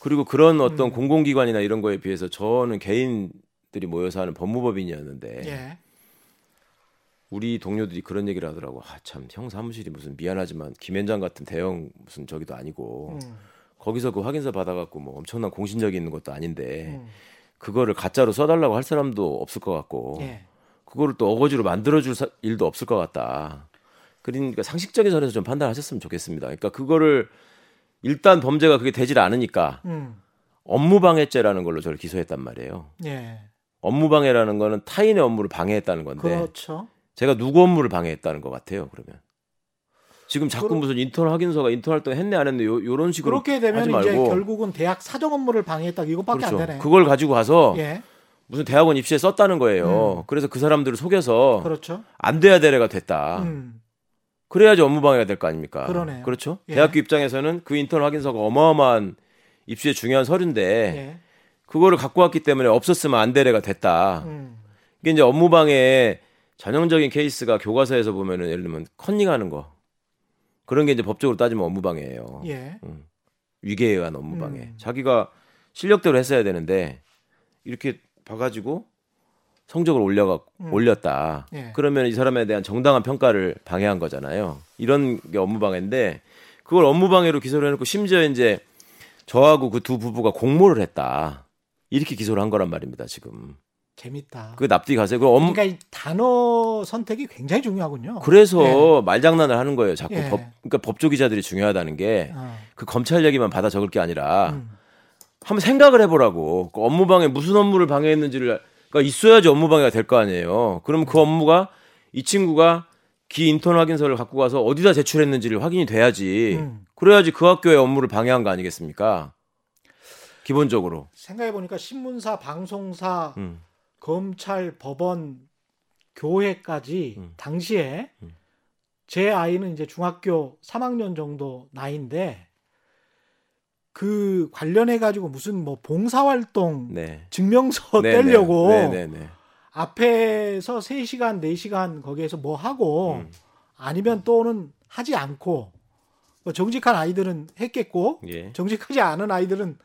그리고 그런 어떤 공공기관이나 이런 거에 비해서 저는 개인들이 모여서 하는 법무법인이었는데 예. 우리 동료들이 그런 얘기를 하더라고. 아, 참 형 사무실이 무슨 미안하지만 김현장 같은 대형 무슨 저기도 아니고 거기서 그 확인서 받아갖고 뭐 엄청난 공신력이 있는 것도 아닌데 그거를 가짜로 써달라고 할 사람도 없을 것 같고 예. 그거를 또 어거지로 만들어줄 일도 없을 것 같다. 그러니까 상식적인 선에서 좀 판단하셨으면 좋겠습니다. 그러니까 그거를 일단 범죄가 그게 되질 않으니까 업무방해죄라는 걸로 저를 기소했단 말이에요. 예. 업무방해라는 거는 타인의 업무를 방해했다는 건데 그렇죠. 제가 누구 업무를 방해했다는 것 같아요. 그러면 지금 자꾸 무슨 인턴 확인서가 인턴 활동 했네 안 했네 요런 식으로 그렇게 되면 하지 말고. 이제 결국은 대학 사정 업무를 방해했다 이것밖에 그렇죠. 안 되네. 그걸 가지고 가서 예. 무슨 대학원 입시에 썼다는 거예요. 그래서 그 사람들을 속여서 그렇죠. 안 돼야 되래가 됐다. 그래야지 업무 방해가 될 거 아닙니까? 그러네요. 그렇죠. 예. 대학교 입장에서는 그 인턴 확인서가 어마어마한 입시에 중요한 서류인데 예. 그거를 갖고 왔기 때문에 없었으면 안 되래가 됐다. 이게 이제 업무 방해의 전형적인 케이스가 교과서에서 보면은 예를 들면 컨닝하는 거 그런 게 이제 법적으로 따지면 업무방해예요. 예. 위계에 의한 업무방해. 자기가 실력대로 했어야 되는데 이렇게 봐가지고 성적을 올렸다. 예. 그러면 이 사람에 대한 정당한 평가를 방해한 거잖아요. 이런 게 업무방해인데 그걸 업무방해로 기소를 해놓고 심지어 이제 저하고 그 두 부부가 공모를 했다. 이렇게 기소를 한 거란 말입니다. 지금. 재밌다. 그 납득이 가세요. 그러니까 이 단어 선택이 굉장히 중요하군요. 그래서 예. 말장난을 하는 거예요. 자꾸 예. 그러니까 법조 기자들이 중요하다는 게 그 검찰 얘기만 받아 적을 게 아니라 한번 생각을 해보라고. 그 업무방해 무슨 업무를 방해했는지를 그러니까 있어야지 업무방해가 될 거 아니에요. 그럼 그 업무가 이 친구가 기 인턴 확인서를 갖고 가서 어디다 제출했는지를 확인이 돼야지. 그래야지 그 학교의 업무를 방해한 거 아니겠습니까? 기본적으로. 생각해보니까 신문사, 방송사 검찰, 법원, 교회까지 당시에 제 아이는 이제 중학교 3학년 정도 나이인데 그 관련해 가지고 무슨 뭐 봉사활동 네. 증명서 네, 떼려고 네, 네, 네, 네. 앞에서 3시간, 4시간 거기에서 뭐 하고 아니면 또는 하지 않고 뭐 정직한 아이들은 했겠고 예. 정직하지 않은 아이들은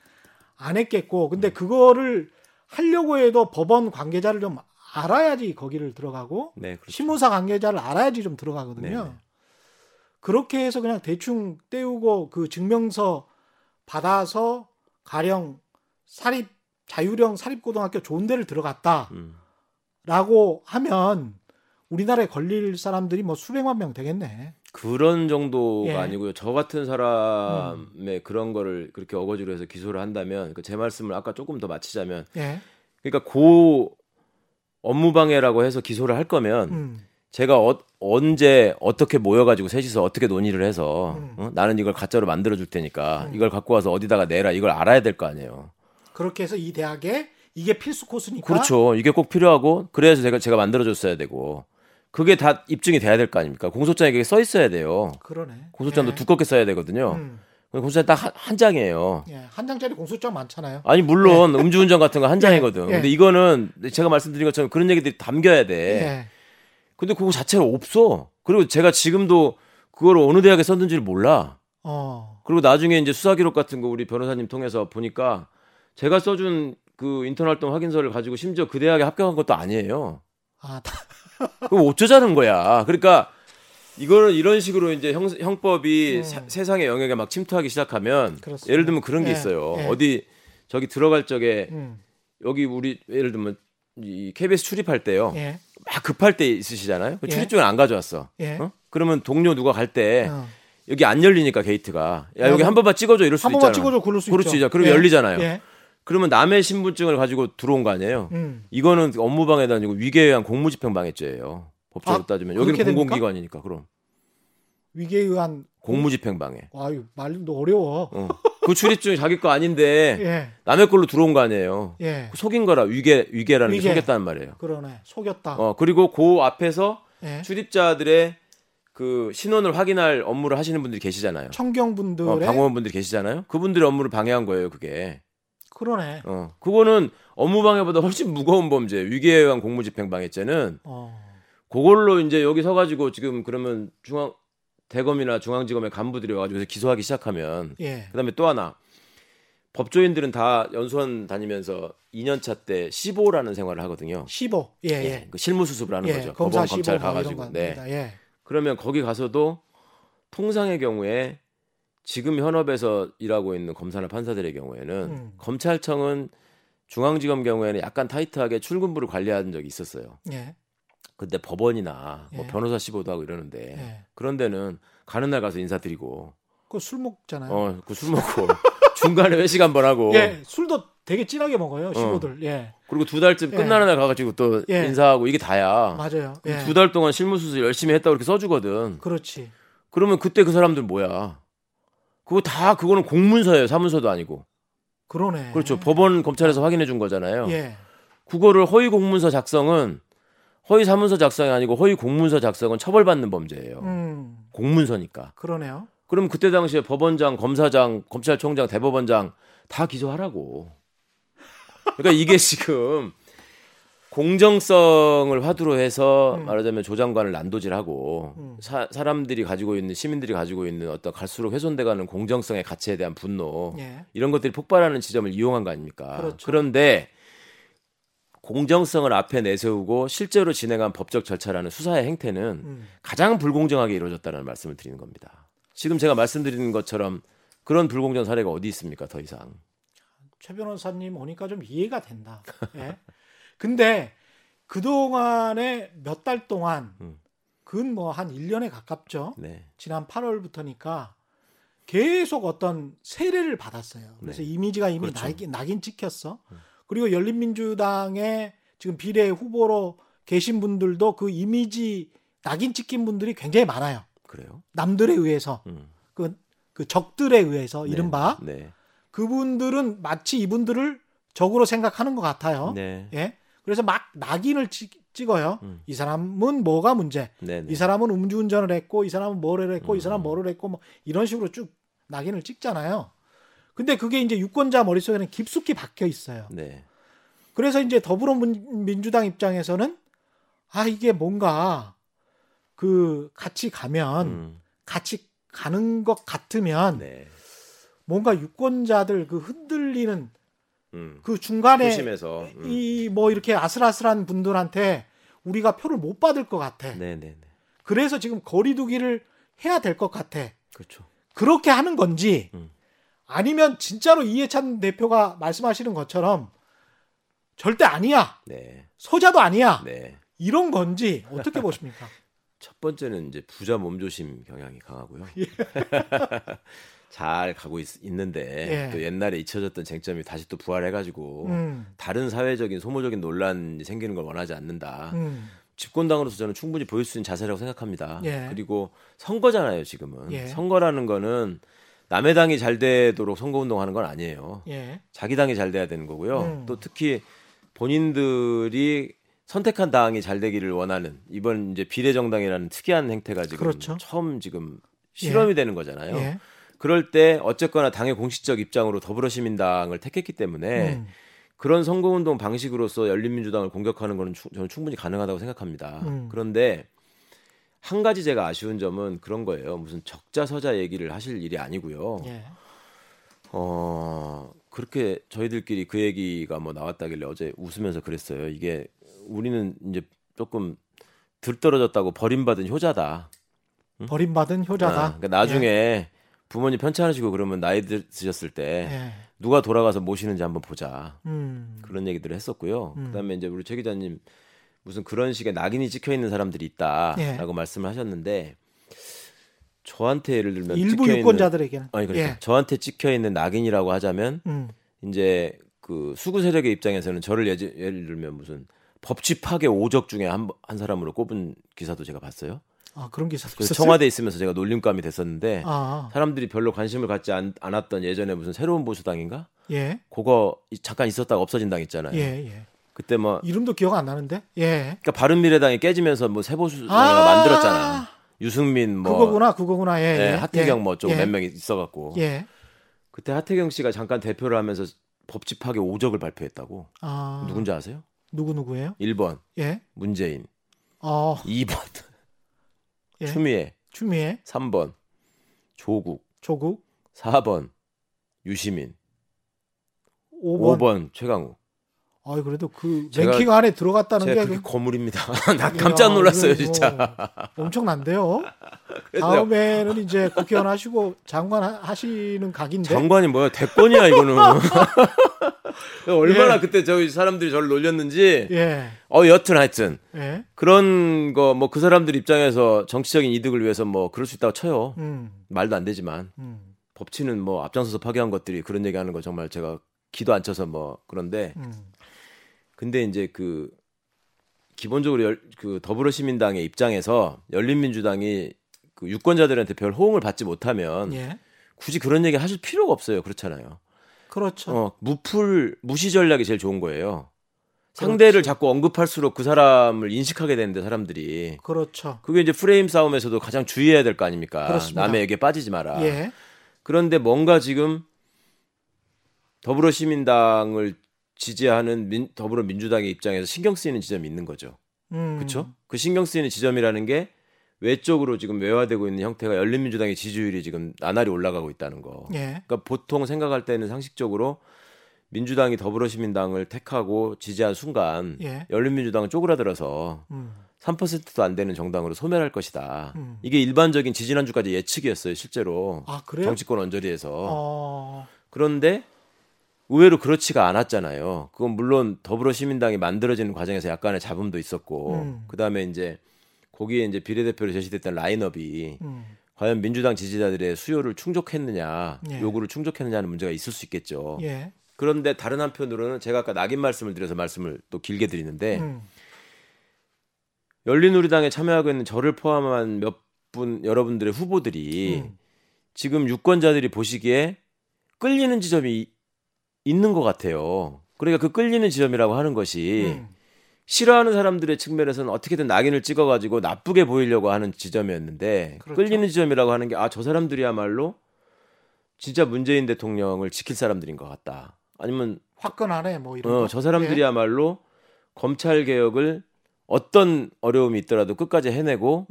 안 했겠고 근데 그거를 하려고 해도 법원 관계자를 좀 알아야지 거기를 들어가고 네, 그렇죠. 신문사 관계자를 알아야지 좀 들어가거든요. 네네. 그렇게 해서 그냥 대충 떼우고 그 증명서 받아서 가령 자유령 사립고등학교 좋은 데를 들어갔다라고 하면 우리나라에 걸릴 사람들이 뭐 수백만 명 되겠네. 그런 정도가 예. 아니고요. 저 같은 사람의 그런 거를 그렇게 어거지로 해서 기소를 한다면 제 말씀을 아까 조금 더 마치자면 예. 그러니까 고 업무방해라고 해서 기소를 할 거면 제가 언제 어떻게 모여가지고 셋이서 어떻게 논의를 해서 나는 이걸 가짜로 만들어줄 테니까 이걸 갖고 와서 어디다가 내라 이걸 알아야 될 거 아니에요. 그렇게 해서 이 대학에 이게 필수 코스니까. 그렇죠. 이게 꼭 필요하고 그래서 제가 만들어줬어야 되고. 그게 다 입증이 돼야 될 거 아닙니까? 공소장에 그게 써 있어야 돼요. 그러네. 공소장도 예. 두껍게 써야 되거든요. 공소장 딱 한 장이에요. 예. 한 장짜리 공소장 많잖아요. 아니 물론 예. 음주운전 같은 거 한 장이거든. 예. 근데 이거는 제가 말씀드린 것처럼 그런 얘기들이 담겨야 돼. 예. 근데 그거 자체로 없어. 그리고 제가 지금도 그걸 어느 대학에 썼는지를 몰라. 그리고 나중에 이제 수사 기록 같은 거 우리 변호사님 통해서 보니까 제가 써준 그 인턴 활동 확인서를 가지고 심지어 그 대학에 합격한 것도 아니에요. 아. 그럼 어쩌자는 거야. 그러니까 이거는 이런 식으로 이제 형법이 세상의 영역에 막 침투하기 시작하면 그렇습니다. 예를 들면 그런 게 있어요. 예. 어디 저기 들어갈 적에 여기 우리 예를 들면 이 KBS 출입할 때요. 예. 막 급할 때 있으시잖아요. 예. 출입증을 안 가져왔어. 예. 어? 그러면 동료 누가 갈 때 여기 안 열리니까 게이트가 야 여기 한 번만 찍어줘 이럴 수도 있잖아. 한 번만 찍어줘 그럴 수 있죠. 그렇지. 그럼 예. 열리잖아요. 예. 그러면 남의 신분증을 가지고 들어온 거 아니에요. 이거는 업무방해도 아니고 위계에 의한 공무집행방해죄예요. 법적으로 따지면 여기는 공공기관이니까 그럼. 위계에 의한 공무집행방해. 아유 말도 어려워. 그 출입증이 자기 거 아닌데 예. 남의 걸로 들어온 거 아니에요. 예. 속인 거라 위계라는 게 속였다는 말이에요. 그러네. 속였다. 그리고 그 앞에서 예. 출입자들의 그 신원을 확인할 업무를 하시는 분들이 계시잖아요. 청경분들의 방호원분들이 계시잖아요. 그분들의 업무를 방해한 거예요. 그게. 그러네. 그거는 업무방해보다 훨씬 무거운 범죄. 위계에 의한 공무집행방해죄는 그걸로 이제 여기 서가지고 지금 그러면 중앙 대검이나 중앙지검의 간부들이 와가지고 기소하기 시작하면 예. 그다음에 또 하나 법조인들은 다 연수원 다니면서 2년차 때 15라는 생활을 하거든요. 15. 예, 예. 그 실무수습을 하는 예. 거죠. 검사, 법원, 검찰 가가지고. 네. 예. 그러면 거기 가서도 통상의 경우에 지금 현업에서 일하고 있는 검사나 판사들의 경우에는 검찰청은 중앙지검 경우에는 약간 타이트하게 출근부를 관리한 적이 있었어요. 예. 근데 법원이나 예. 뭐 변호사 시보도 하고 이러는데 예. 그런 데는 가는 날 가서 인사드리고 그 술 먹잖아요. 그 술 먹고 중간에 회식 한번 하고 예, 술도 되게 진하게 먹어요. 시보들. 예. 그리고 두 달쯤 끝나는 날 가가지고 또 예. 인사하고 이게 다야. 맞아요. 예. 두 달 동안 실무수습 열심히 했다고 이렇게 써주거든. 그렇지. 그러면 그때 그 사람들 뭐야? 그거 다 그거는 공문서예요. 사문서도 아니고. 그러네. 그렇죠. 법원 검찰에서 확인해 준 거잖아요. 예. 그거를 허위 공문서 작성은 허위 사문서 작성이 아니고 허위 공문서 작성은 처벌받는 범죄예요. 공문서니까. 그러네요. 그럼 그때 당시에 법원장, 검사장, 검찰총장, 대법원장 다 기소하라고. 그러니까 이게 지금 공정성을 화두로 해서 말하자면 조장관을 난도질하고 사람들이 가지고 있는 시민들이 가지고 있는 어떤 갈수록 훼손돼가는 공정성의 가치에 대한 분노 예. 이런 것들이 폭발하는 지점을 이용한 거 아닙니까? 그렇죠. 그런데 공정성을 앞에 내세우고 실제로 진행한 법적 절차라는 수사의 행태는 가장 불공정하게 이루어졌다는 말씀을 드리는 겁니다. 지금 제가 말씀드리는 것처럼 그런 불공정 사례가 어디 있습니까? 더 이상. 최 변호사님 오니까 좀 이해가 된다. 예? 근데 그동안에 몇 달 동안 근 뭐 한 1년에 가깝죠. 네. 지난 8월부터니까 계속 어떤 세례를 받았어요. 그래서 네. 이미지가 이미 그렇죠. 낙인 찍혔어. 그리고 열린민주당의 지금 비례 후보로 계신 분들도 그 이미지 낙인 찍힌 분들이 굉장히 많아요. 그래요? 남들에 의해서 그 적들에 의해서 네. 이른바 네. 그분들은 마치 이분들을 적으로 생각하는 것 같아요. 네. 예, 그래서 막 낙인을 찍어요. 이 사람은 뭐가 문제? 네네. 이 사람은 음주운전을 했고, 이 사람은 뭐를 했고, 이 사람은 뭐를 했고, 뭐 이런 식으로 쭉 낙인을 찍잖아요. 근데 그게 이제 유권자 머릿속에는 깊숙이 박혀 있어요. 네. 그래서 이제 더불어민주당 입장에서는 아, 이게 뭔가 그 같이 가면 같이 가는 것 같으면 네. 뭔가 유권자들 그 흔들리는 그 중간에 조심해서 이 뭐 이렇게 아슬아슬한 분들한테 우리가 표를 못 받을 것 같아. 네네네. 그래서 지금 거리두기를 해야 될 것 같아. 그렇죠. 그렇게 하는 건지. 아니면 진짜로 이해찬 대표가 말씀하시는 것처럼 절대 아니야. 네. 소자도 아니야. 네. 이런 건지 어떻게 보십니까? 첫 번째는 이제 부자 몸조심 경향이 강하고요. 예. 잘 가고 있는데 예. 또 옛날에 잊혀졌던 쟁점이 다시 또 부활해가지고 다른 사회적인 소모적인 논란이 생기는 걸 원하지 않는다. 집권당으로서 저는 충분히 보일 수 있는 자세라고 생각합니다. 예. 그리고 선거잖아요. 지금은. 예. 선거라는 거는 남의 당이 잘 되도록 선거운동하는 건 아니에요. 예. 자기 당이 잘 돼야 되는 거고요. 또 특히 본인들이 선택한 당이 잘 되기를 원하는 이번 이제 비례정당이라는 특이한 행태가 지금 그렇죠. 처음 지금 실험이 예. 되는 거잖아요. 예. 그럴 때 어쨌거나 당의 공식적 입장으로 더불어시민당을 택했기 때문에 그런 선거운동 방식으로서 열린민주당을 공격하는 건 저는 충분히 가능하다고 생각합니다. 그런데 한 가지 제가 아쉬운 점은 그런 거예요. 무슨 적자서자 얘기를 하실 일이 아니고요. 예. 그렇게 저희들끼리 그 얘기가 뭐 나왔다길래 어제 웃으면서 그랬어요. 이게 우리는 이제 조금 들떨어졌다고 버림받은 효자다. 응? 버림받은 효자다. 그러니까 나중에 예. 부모님 편찮으시고 그러면 나이 드셨을 때 예. 누가 돌아가서 모시는지 한번 보자. 그런 얘기들을 했었고요. 그다음에 이제 우리 최 기자님 무슨 그런 식의 낙인이 찍혀있는 사람들이 있다라고 예. 말씀을 하셨는데 저한테 예를 들면 일부 유권자들에게는 아니 그렇죠. 예. 저한테 찍혀있는 낙인이라고 하자면 이제 그 수구 세력의 입장에서는 저를 예를 들면 무슨 법치 파괴 오적 중에 한 사람으로 꼽은 기사도 제가 봤어요. 아 그런 기사도 있었어요? 청와대에 있으면서 제가 놀림감이 됐었는데 사람들이 별로 관심을 갖지 않았던 예전에 무슨 새로운 보수당인가? 예. 그거 잠깐 있었다가 없어진 당 있잖아요. 예, 예. 그때 뭐 이름도 기억 안 나는데. 예. 그러니까 바른미래당이 깨지면서 뭐 새 보수당을 만들었잖아요. 유승민 뭐 그거구나. 예. 네, 예. 하태경 예. 뭐 좀 몇 명 예. 있어 갖고. 예. 그때 하태경 씨가 잠깐 대표를 하면서 법치 파괴 5적을 발표했다고. 아. 누군지 아세요? 누구예요? 1번. 예. 문재인. 2번. 예. 추미애. 3번. 조국. 4번. 유시민. 5번 최강욱. 아, 그래도 그 랭킹 안에 들어갔다는 게 그게 거물입니다. 나 깜짝 놀랐어요, 진짜. 엄청난데요. 다음에는 이제 국회의원 하시고 장관 하시는 각인데. 장관이 뭐야? 대권이야, 이거는. 얼마나 예. 그때 저희 사람들이 저를 놀렸는지. 예. 여튼. 예. 그런 거 뭐 그 사람들 입장에서 정치적인 이득을 위해서 뭐 그럴 수 있다고 쳐요. 말도 안 되지만. 법치는 뭐 앞장서서 파괴한 것들이 그런 얘기하는 거 정말 제가 기도 안 쳐서 뭐 그런데 근데 이제 그 기본적으로 그 더불어시민당의 입장에서 열린민주당이 그 유권자들한테 별 호응을 받지 못하면 예. 굳이 그런 얘기 하실 필요가 없어요. 그렇잖아요. 그렇죠. 무시 전략이 제일 좋은 거예요. 상대를 그렇지. 자꾸 언급할수록 그 사람을 인식하게 되는데 사람들이 그렇죠. 그게 이제 프레임 싸움에서도 가장 주의해야 될 거 아닙니까? 그렇습니다. 남에게 빠지지 마라. 예. 그런데 뭔가 지금 더불어시민당을 지지하는 더불어민주당의 입장에서 신경 쓰이는 지점이 있는 거죠. 그렇죠? 그 신경 쓰이는 지점이라는 게 외적으로 지금 외화되고 있는 형태가 열린민주당의 지지율이 지금 나날이 올라가고 있다는 거. 예. 그러니까 보통 생각할 때는 상식적으로 민주당이 더불어시민당을 택하고 지지한 순간 예. 열린민주당은 쪼그라들어서 3%도 안 되는 정당으로 소멸할 것이다. 이게 일반적인 지지난주까지 예측이었어요. 실제로. 아, 그래요? 정치권 언저리에서. 그런데 의외로 그렇지가 않았잖아요. 그건 물론 더불어시민당이 만들어지는 과정에서 약간의 잡음도 있었고, 그다음에 이제 거기에 이제 비례대표로 제시됐던 라인업이 과연 민주당 지지자들의 수요를 충족했느냐, 예. 요구를 충족했느냐는 문제가 있을 수 있겠죠. 예. 그런데 다른 한편으로는 제가 아까 낙인 말씀을 드려서 말씀을 또 길게 드리는데 열린우리당에 참여하고 있는 저를 포함한 몇 분 여러분들의 후보들이 지금 유권자들이 보시기에 끌리는 지점이 있는 것 같아요. 그러니까 그 끌리는 지점이라고 하는 것이 싫어하는 사람들의 측면에서는 어떻게든 낙인을 찍어가지고 나쁘게 보이려고 하는 지점이었는데 그렇죠. 끌리는 지점이라고 하는 게 저 사람들이야말로 진짜 문재인 대통령을 지킬 사람들인 것 같다. 아니면 화끈하네 뭐 이런 거. 저 사람들이야말로 예. 검찰개혁을 어떤 어려움이 있더라도 끝까지 해내고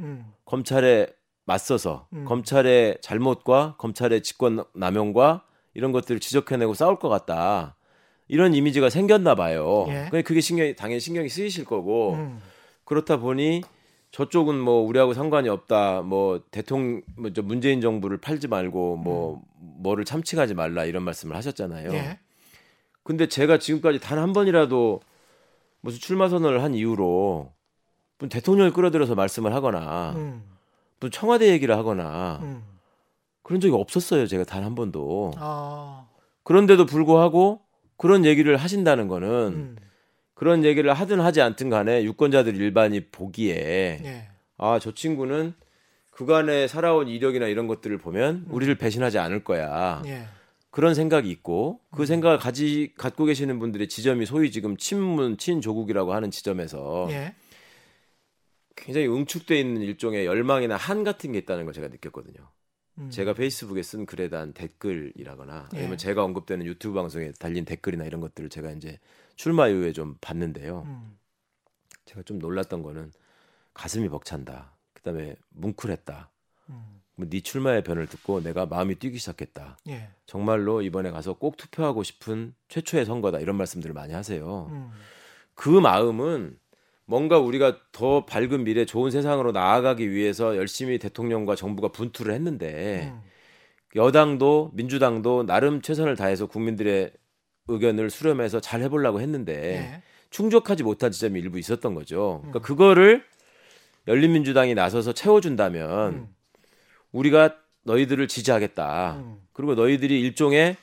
검찰에 맞서서 검찰의 잘못과 검찰의 직권남용과 이런 것들을 지적해내고 싸울 것 같다. 이런 이미지가 생겼나 봐요. 예. 그게 당연히 신경이 쓰이실 거고 그렇다 보니 저쪽은 뭐 우리하고 상관이 없다. 뭐 문재인 정부를 팔지 말고 뭐를 참칭하지 말라 이런 말씀을 하셨잖아요. 예. 근데 제가 지금까지 단 한 번이라도 무슨 출마 선언을 한 이후로 대통령을 끌어들여서 말씀을 하거나 청와대 얘기를 하거나 그런 적이 없었어요. 제가 단 한 번도. 그런데도 불구하고 그런 얘기를 하신다는 거는 그런 얘기를 하든 하지 않든 간에 유권자들 일반이 보기에 예. 저 친구는 그간에 살아온 이력이나 이런 것들을 보면 우리를 배신하지 않을 거야. 예. 그런 생각이 있고 그 생각을 갖고 계시는 분들의 지점이 소위 지금 친문, 친조국이라고 하는 지점에서 예. 굉장히 응축되어 있는 일종의 열망이나 한 같은 게 있다는 걸 제가 느꼈거든요. 제가 페이스북에 쓴 글에 대한 댓글이라거나 아니면 예. 제가 언급되는 유튜브 방송에 달린 댓글이나 이런 것들을 제가 이제 출마 이후에 좀 봤는데요. 제가 좀 놀랐던 거는 가슴이 벅찬다. 그다음에 뭉클했다. 네 출마의 변을 듣고 내가 마음이 뛰기 시작했다. 예. 정말로 이번에 가서 꼭 투표하고 싶은 최초의 선거다. 이런 말씀들을 많이 하세요. 그 마음은 뭔가 우리가 더 밝은 미래, 좋은 세상으로 나아가기 위해서 열심히 대통령과 정부가 분투를 했는데 여당도 민주당도 나름 최선을 다해서 국민들의 의견을 수렴해서 잘 해보려고 했는데 예. 충족하지 못한 지점이 일부 있었던 거죠. 그러니까 그거를 열린민주당이 나서서 채워준다면 우리가 너희들을 지지하겠다. 그리고 너희들이 일종의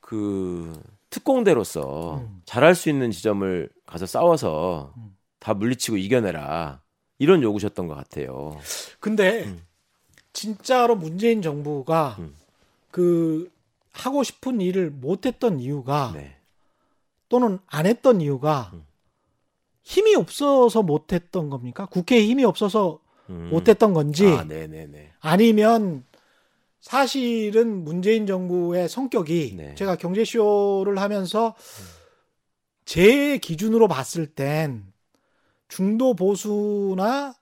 그 특공대로서 잘할 수 있는 지점을 가서 싸워서 다 물리치고 이겨내라. 이런 요구셨던 것 같아요. 근데 진짜로 문재인 정부가 그 하고 싶은 일을 못했던 이유가 네. 또는 안 했던 이유가 힘이 없어서 못했던 겁니까? 국회에 힘이 없어서 못했던 건지 아, 아니면 사실은 문재인 정부의 성격이 네. 제가 경제쇼를 하면서 제 기준으로 봤을 땐 중도 보수나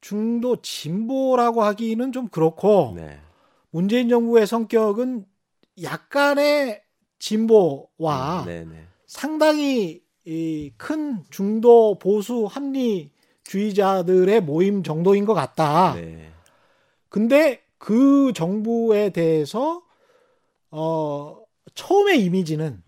중도 진보라고 하기는 좀 그렇고 네. 문재인 정부의 성격은 약간의 진보와 상당히 이 큰 중도 보수 합리주의자들의 모임 정도인 것 같다. 네. 근데 그 정부에 대해서 처음에 이미지는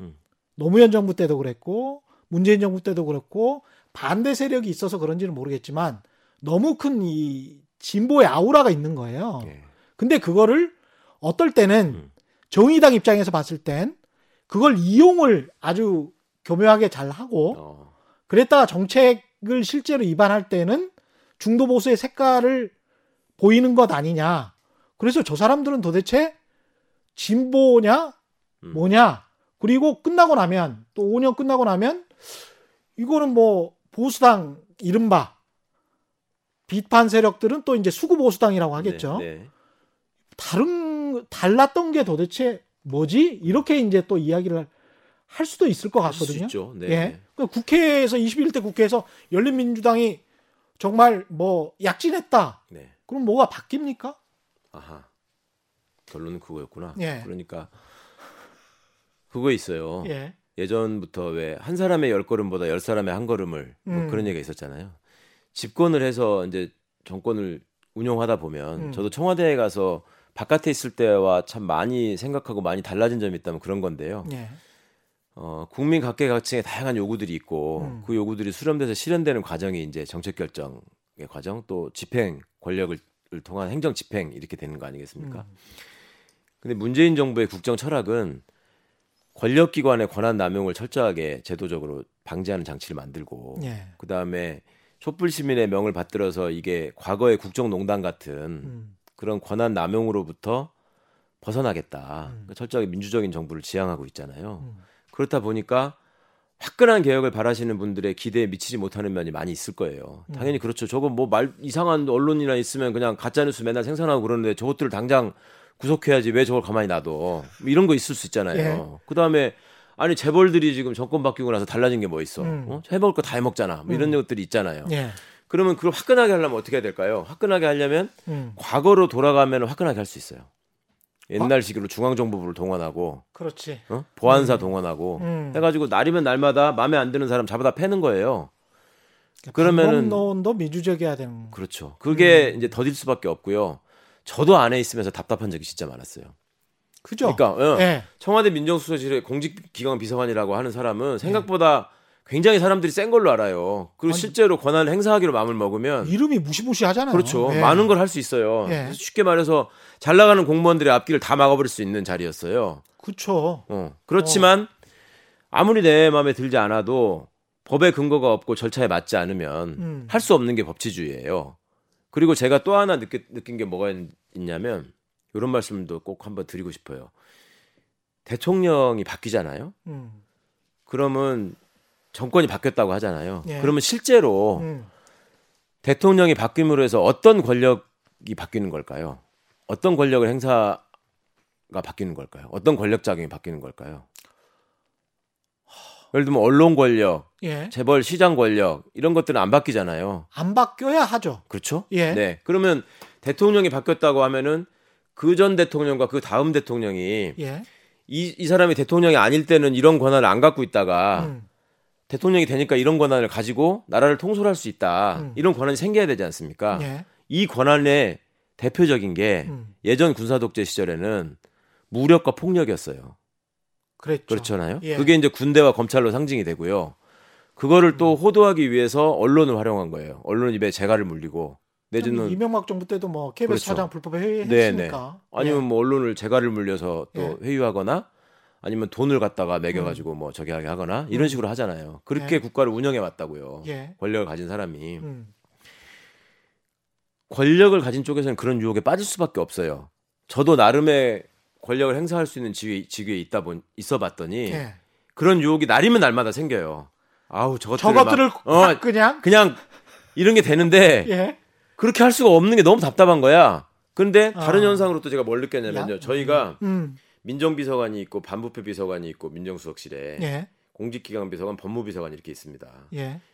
노무현 정부 때도 그랬고 문재인 정부 때도 그렇고 반대 세력이 있어서 그런지는 모르겠지만 너무 큰 이 진보의 아우라가 있는 거예요. 네. 근데 그거를 어떨 때는 정의당 입장에서 봤을 땐 그걸 이용을 아주 교묘하게 잘 하고 그랬다가 정책을 실제로 입안할 때는 중도 보수의 색깔을 보이는 것 아니냐. 그래서 저 사람들은 도대체 진보냐 뭐냐. 그리고 끝나고 나면 또 5년 끝나고 나면 이거는 뭐 보수당 이른바 비판 세력들은 또 이제 수구 보수당이라고 하겠죠. 네, 네. 달랐던 게 도대체 뭐지? 이렇게 이제 또 이야기를 할 수도 있을 것 같거든요. 있죠. 네. 예. 그러니까 국회에서 21대 국회에서 열린민주당이 정말 뭐 약진했다. 네. 그럼 뭐가 바뀝니까? 아하. 결론은 그거였구나. 예. 그러니까 그거 있어요. 예. 예전부터 왜 한 사람의 10걸음보다 10사람의 한 걸음을 뭐 그런 얘기가 있었잖아요. 집권을 해서 이제 정권을 운영하다 보면 저도 청와대에 가서 바깥에 있을 때와 참 많이 생각하고 많이 달라진 점이 있다면 그런 건데요. 예. 국민 각계각층의 다양한 요구들이 있고 그 요구들이 수렴돼서 실현되는 과정이 이제 정책 결정의 과정 또 집행 권력을 통한 행정 집행 이렇게 되는 거 아니겠습니까? 근데 문재인 정부의 국정 철학은 권력기관의 권한 남용을 철저하게 제도적으로 방지하는 장치를 만들고 예. 그다음에 촛불 시민의 명을 받들어서 이게 과거의 국정농단 같은 그런 권한 남용으로부터 벗어나겠다. 철저하게 민주적인 정부를 지향하고 있잖아요. 그렇다 보니까 화끈한 개혁을 바라시는 분들의 기대에 미치지 못하는 면이 많이 있을 거예요. 당연히 그렇죠. 저거 뭐 말 이상한 언론이나 있으면 그냥 가짜뉴스 맨날 생산하고 그러는데 저것들을 당장 구속해야지 왜 저걸 가만히 놔둬. 뭐 이런 거 있을 수 있잖아요. 예. 그다음에 아니 재벌들이 지금 정권 바뀌고 나서 달라진 게 뭐 있어. 해먹을 거 다 해먹잖아. 뭐 이런 것들이 있잖아요. 예. 그러면 그걸 화끈하게 하려면 어떻게 해야 될까요? 화끈하게 하려면 과거로 돌아가면 화끈하게 할 수 있어요. 옛날식으로 중앙정보부를 동원하고 그렇지. 보안사 동원하고 해가지고 날이면 날마다 마음에 안 드는 사람 잡아다 패는 거예요. 그러면은 법원도 민주적이어야 되는 그렇죠. 그게 이제 더딜 수밖에 없고요. 저도 안에 있으면서 답답한 적이 진짜 많았어요. 그죠? 그러니까 네. 청와대 민정수석실의 공직기관 비서관이라고 하는 사람은 생각보다 굉장히 사람들이 센 걸로 알아요. 그리고 아니, 실제로 권한을 행사하기로 마음을 먹으면 이름이 무시무시하잖아요. 그렇죠. 예. 많은 걸 할 수 있어요. 예. 쉽게 말해서 잘 나가는 공무원들의 앞길을 다 막아버릴 수 있는 자리였어요. 그렇죠. 그렇지만 아무리 내 마음에 들지 않아도 법의 근거가 없고 절차에 맞지 않으면 할 수 없는 게 법치주의예요. 그리고 제가 또 하나 느낀 게 뭐가 있냐면 이런 말씀도 꼭 한번 드리고 싶어요. 대통령이 바뀌잖아요. 그러면 정권이 바뀌었다고 하잖아요. 예. 그러면 실제로 대통령이 바뀜으로 해서 어떤 권력이 바뀌는 걸까요? 어떤 권력을 행사가 바뀌는 걸까요? 어떤 권력 작용이 바뀌는 걸까요? 예를 들면 언론 권력, 예. 재벌 시장 권력 이런 것들은 안 바뀌잖아요. 안 바뀌어야 하죠. 그렇죠? 예. 네. 그러면 대통령이 바뀌었다고 하면은 그 전 대통령과 그 다음 대통령이 예. 이 사람이 대통령이 아닐 때는 이런 권한을 안 갖고 있다가 대통령이 되니까 이런 권한을 가지고 나라를 통솔할 수 있다. 이런 권한이 생겨야 되지 않습니까? 예. 이 권한의 대표적인 게 예전 군사독재 시절에는 무력과 폭력이었어요. 그랬죠. 그렇잖아요. 예. 그게 이제 군대와 검찰로 상징이 되고요. 그거를 또 호도하기 위해서 언론을 활용한 거예요. 언론 입에 재갈을 물리고 내지는 이명박 정부 때도 뭐 KBS 그렇죠. 사장 불법 회의했으니까 아니면 뭐 언론을 재갈을 물려서 또 회유하거나 아니면 돈을 갖다가 매겨가지고 뭐 저기 하게 하거나 이런 식으로 하잖아요. 그렇게 국가를 운영해 왔다고요. 권력을 가진 사람이 권력을 가진 쪽에서는 그런 유혹에 빠질 수밖에 없어요. 저도 나름의 권력을 행사할 수 있는 지위에 있어봤더니 그런 유혹이 날이면 날마다 생겨요. 아우 저것들을 막, 그냥 이런 게 되는데 그렇게 할 수가 없는 게 너무 답답한 거야. 그런데 다른 현상으로 또 제가 뭘 느꼈냐면요. 저희가 민정비서관이 있고 반부패 비서관이 있고 민정수석실에 공직기강 비서관, 법무비서관 이렇게 있습니다.